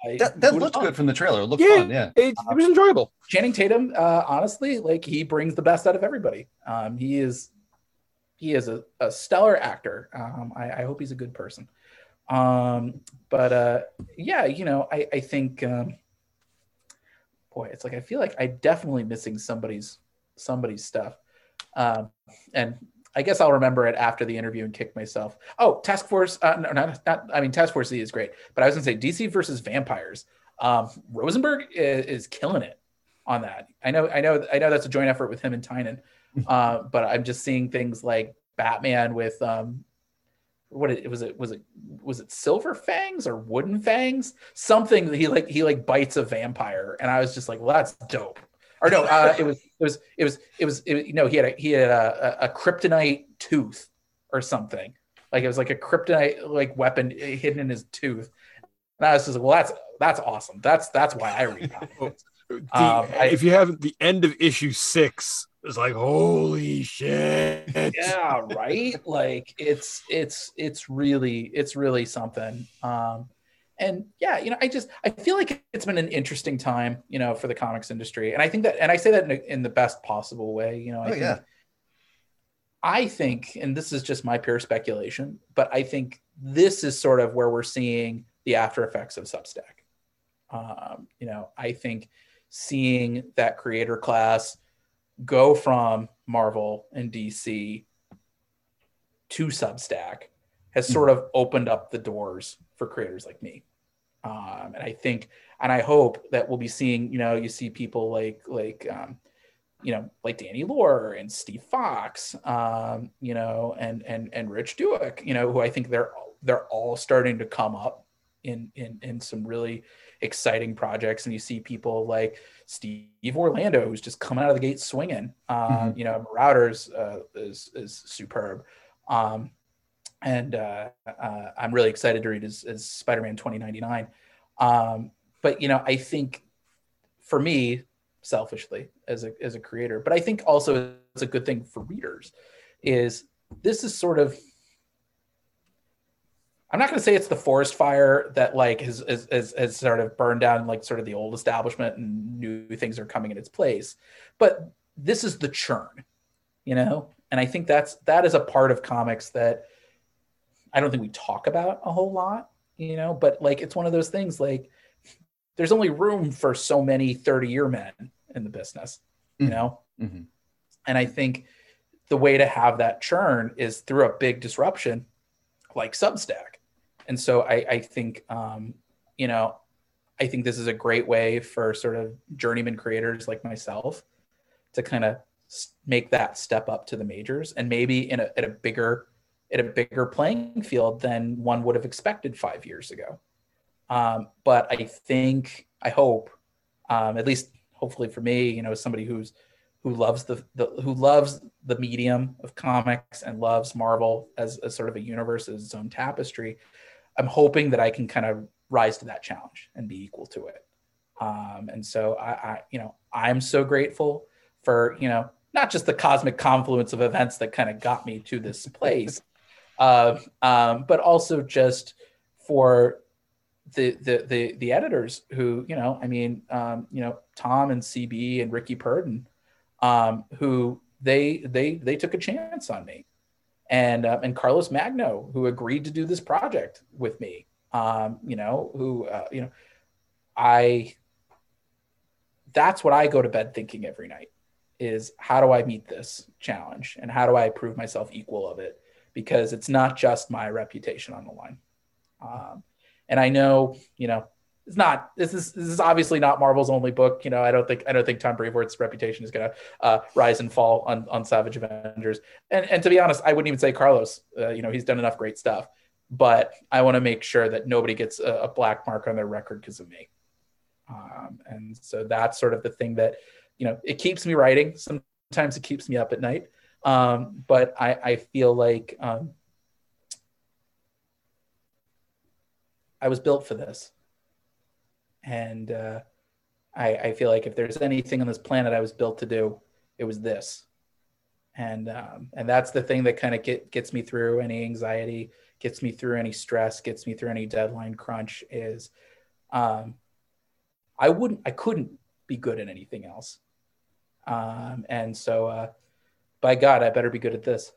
That looked good from the trailer. It looked fun. Yeah, it was enjoyable. Channing Tatum, honestly, like he brings the best out of everybody. He is a stellar actor. I hope he's a good person. Yeah, you know, I think, boy, it's like I feel like I'm definitely missing somebody's stuff. And I guess I'll remember it after the interview and kick myself. Oh, Task Force. No, not. I mean, Task Force Z is great, but I was gonna say DC versus vampires. Rosenberg is killing it on that. I know that's a joint effort with him and Tynan. But I'm just seeing things like Batman with, was it Silver Fangs or Wooden Fangs? Something that he bites a vampire. And I was just like, well, that's dope. Or no, it was you know, he had a kryptonite tooth or something. Like it was like a kryptonite like weapon hidden in his tooth. And I was just like, well, that's awesome. That's why I read comics. If you haven't, the end of issue 6 is like, holy shit. Yeah, right? Like it's really something. And yeah, you know, I feel like it's been an interesting time, you know, for the comics industry. And I think that, and I say that in the best possible way, you know, I think I think, and this is just my pure speculation, but I think this is sort of where we're seeing the after effects of Substack. You know, I think seeing that creator class go from Marvel and DC to Substack has sort of opened up the doors for creators like me. And I think, and I hope that we'll be seeing, you know, you see people like Danny Lohr and Steve Fox, you know, and Rich Duick, you know, who I think they're all starting to come up in some really exciting projects. And you see people like Steve Orlando, who's just coming out of the gate swinging, you know, Marauders is superb. And I'm really excited to read his Spider-Man 2099. But, you know, I think for me, selfishly as a creator, but I think also it's a good thing for readers, is this is sort of, I'm not going to say it's the forest fire that like has sort of burned down like sort of the old establishment and new things are coming in its place, but this is the churn, you know? And I think that is a part of comics that I don't think we talk about a whole lot, you know, but like, it's one of those things, like there's only room for so many 30-year men in the business, you know? Mm-hmm. And I think the way to have that churn is through a big disruption like Substack. And so I think, you know, I think this is a great way for sort of journeyman creators like myself to kind of make that step up to the majors, and maybe at a bigger playing field than one would have expected 5 years ago. But I hope, at least hopefully for me, you know, as somebody who loves the medium of comics and loves Marvel as sort of a universe, as its own tapestry, I'm hoping that I can kind of rise to that challenge and be equal to it. And so I you know, I'm so grateful for, you know, not just the cosmic confluence of events that kind of got me to this place, but also just for the editors who, you know, I mean, you know, Tom and CB and Ricky Purden, who they took a chance on me, and Carlos Magno, who agreed to do this project with me, you know, who, you know, that's what I go to bed thinking every night, is how do I meet this challenge and how do I prove myself equal of it? Because it's not just my reputation on the line. And I know, you know, it's not, this is obviously not Marvel's only book. You know, I don't think Tom Brevoort's reputation is going to rise and fall on Savage Avengers. And to be honest, I wouldn't even say Carlos, you know, he's done enough great stuff, but I want to make sure that nobody gets a black mark on their record because of me. And so that's sort of the thing that, you know, it keeps me writing. Sometimes it keeps me up at night. But I feel like, I was built for this. And I feel like if there's anything on this planet I was built to do, it was this. And that's the thing that kind of gets me through any anxiety, gets me through any stress, gets me through any deadline crunch, is I couldn't be good at anything else. And so by God, I better be good at this.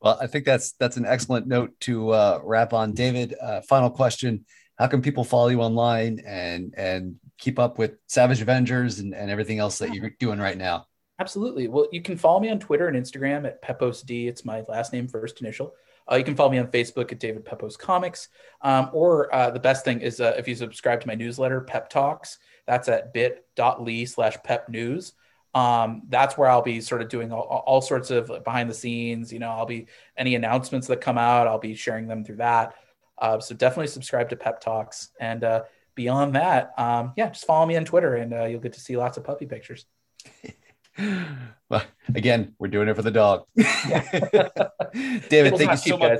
Well, I think that's an excellent note to wrap on. David, final question. How can people follow you online and keep up with Savage Avengers and everything else that you're doing right now? Absolutely. Well, you can follow me on Twitter and Instagram at PeposeD. It's my last name, first initial. You can follow me on Facebook at David Pepose Comics. Or the best thing is if you subscribe to my newsletter, Pep Talks, that's at bit.ly/pepnews. That's where I'll be sort of doing all sorts of behind the scenes, you know, I'll be any announcements that come out, I'll be sharing them through that. So definitely subscribe to Pep Talks, and beyond that, just follow me on Twitter, and you'll get to see lots of puppy pictures. Well, again, we're doing it for the dog. David, thank you so much.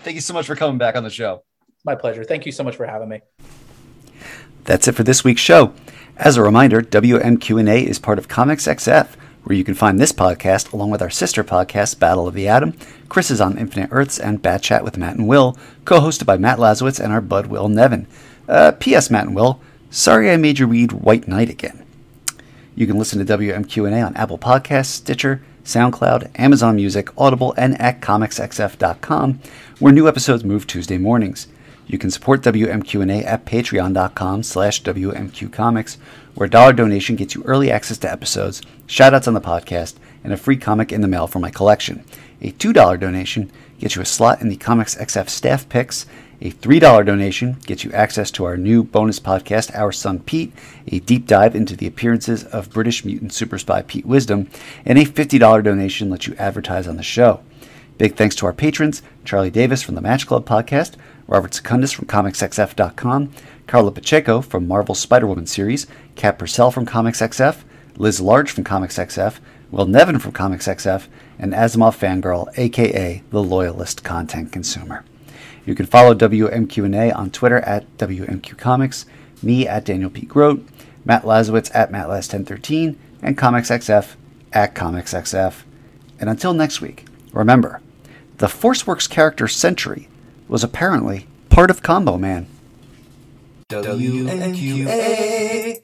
Thank you so much for coming back on the show. My pleasure. Thank you so much for having me. That's it for this week's show. As a reminder, WMQA is part of Comics XF, where you can find this podcast along with our sister podcast, Battle of the Atom, Chris is on Infinite Earths, and Bat Chat with Matt and Will, co-hosted by Matt Lazowitz and our bud Will Nevin. P.S. Matt and Will, sorry I made you read White Knight again. You can listen to WMQA on Apple Podcasts, Stitcher, SoundCloud, Amazon Music, Audible, and at comicsxf.com, where new episodes move Tuesday mornings. You can support WMQA at patreon.com/WMQcomics, where a dollar donation gets you early access to episodes, shoutouts on the podcast, and a free comic in the mail from my collection. A $2 donation gets you a slot in the Comics XF staff picks. A $3 donation gets you access to our new bonus podcast, Our Son Pete, a deep dive into the appearances of British mutant super spy Pete Wisdom, and a $50 donation lets you advertise on the show. Big thanks to our patrons, Charlie Davis from the Match Club podcast, Robert Secundus from ComicsXF.com, Carla Pacheco from Marvel's Spider-Woman series, Kat Purcell from ComicsXF, Liz Large from ComicsXF, Will Nevin from ComicsXF, and Asimov Fangirl, a.k.a. the Loyalist Content Consumer. You can follow WMQA on Twitter at WMQComics, me at Daniel P. Grote, Matt Lazowitz at MattLaz1013, and ComicsXF at ComicsXF. And until next week, remember, the ForceWorks character Sentry was apparently part of Combo Man. WMQA.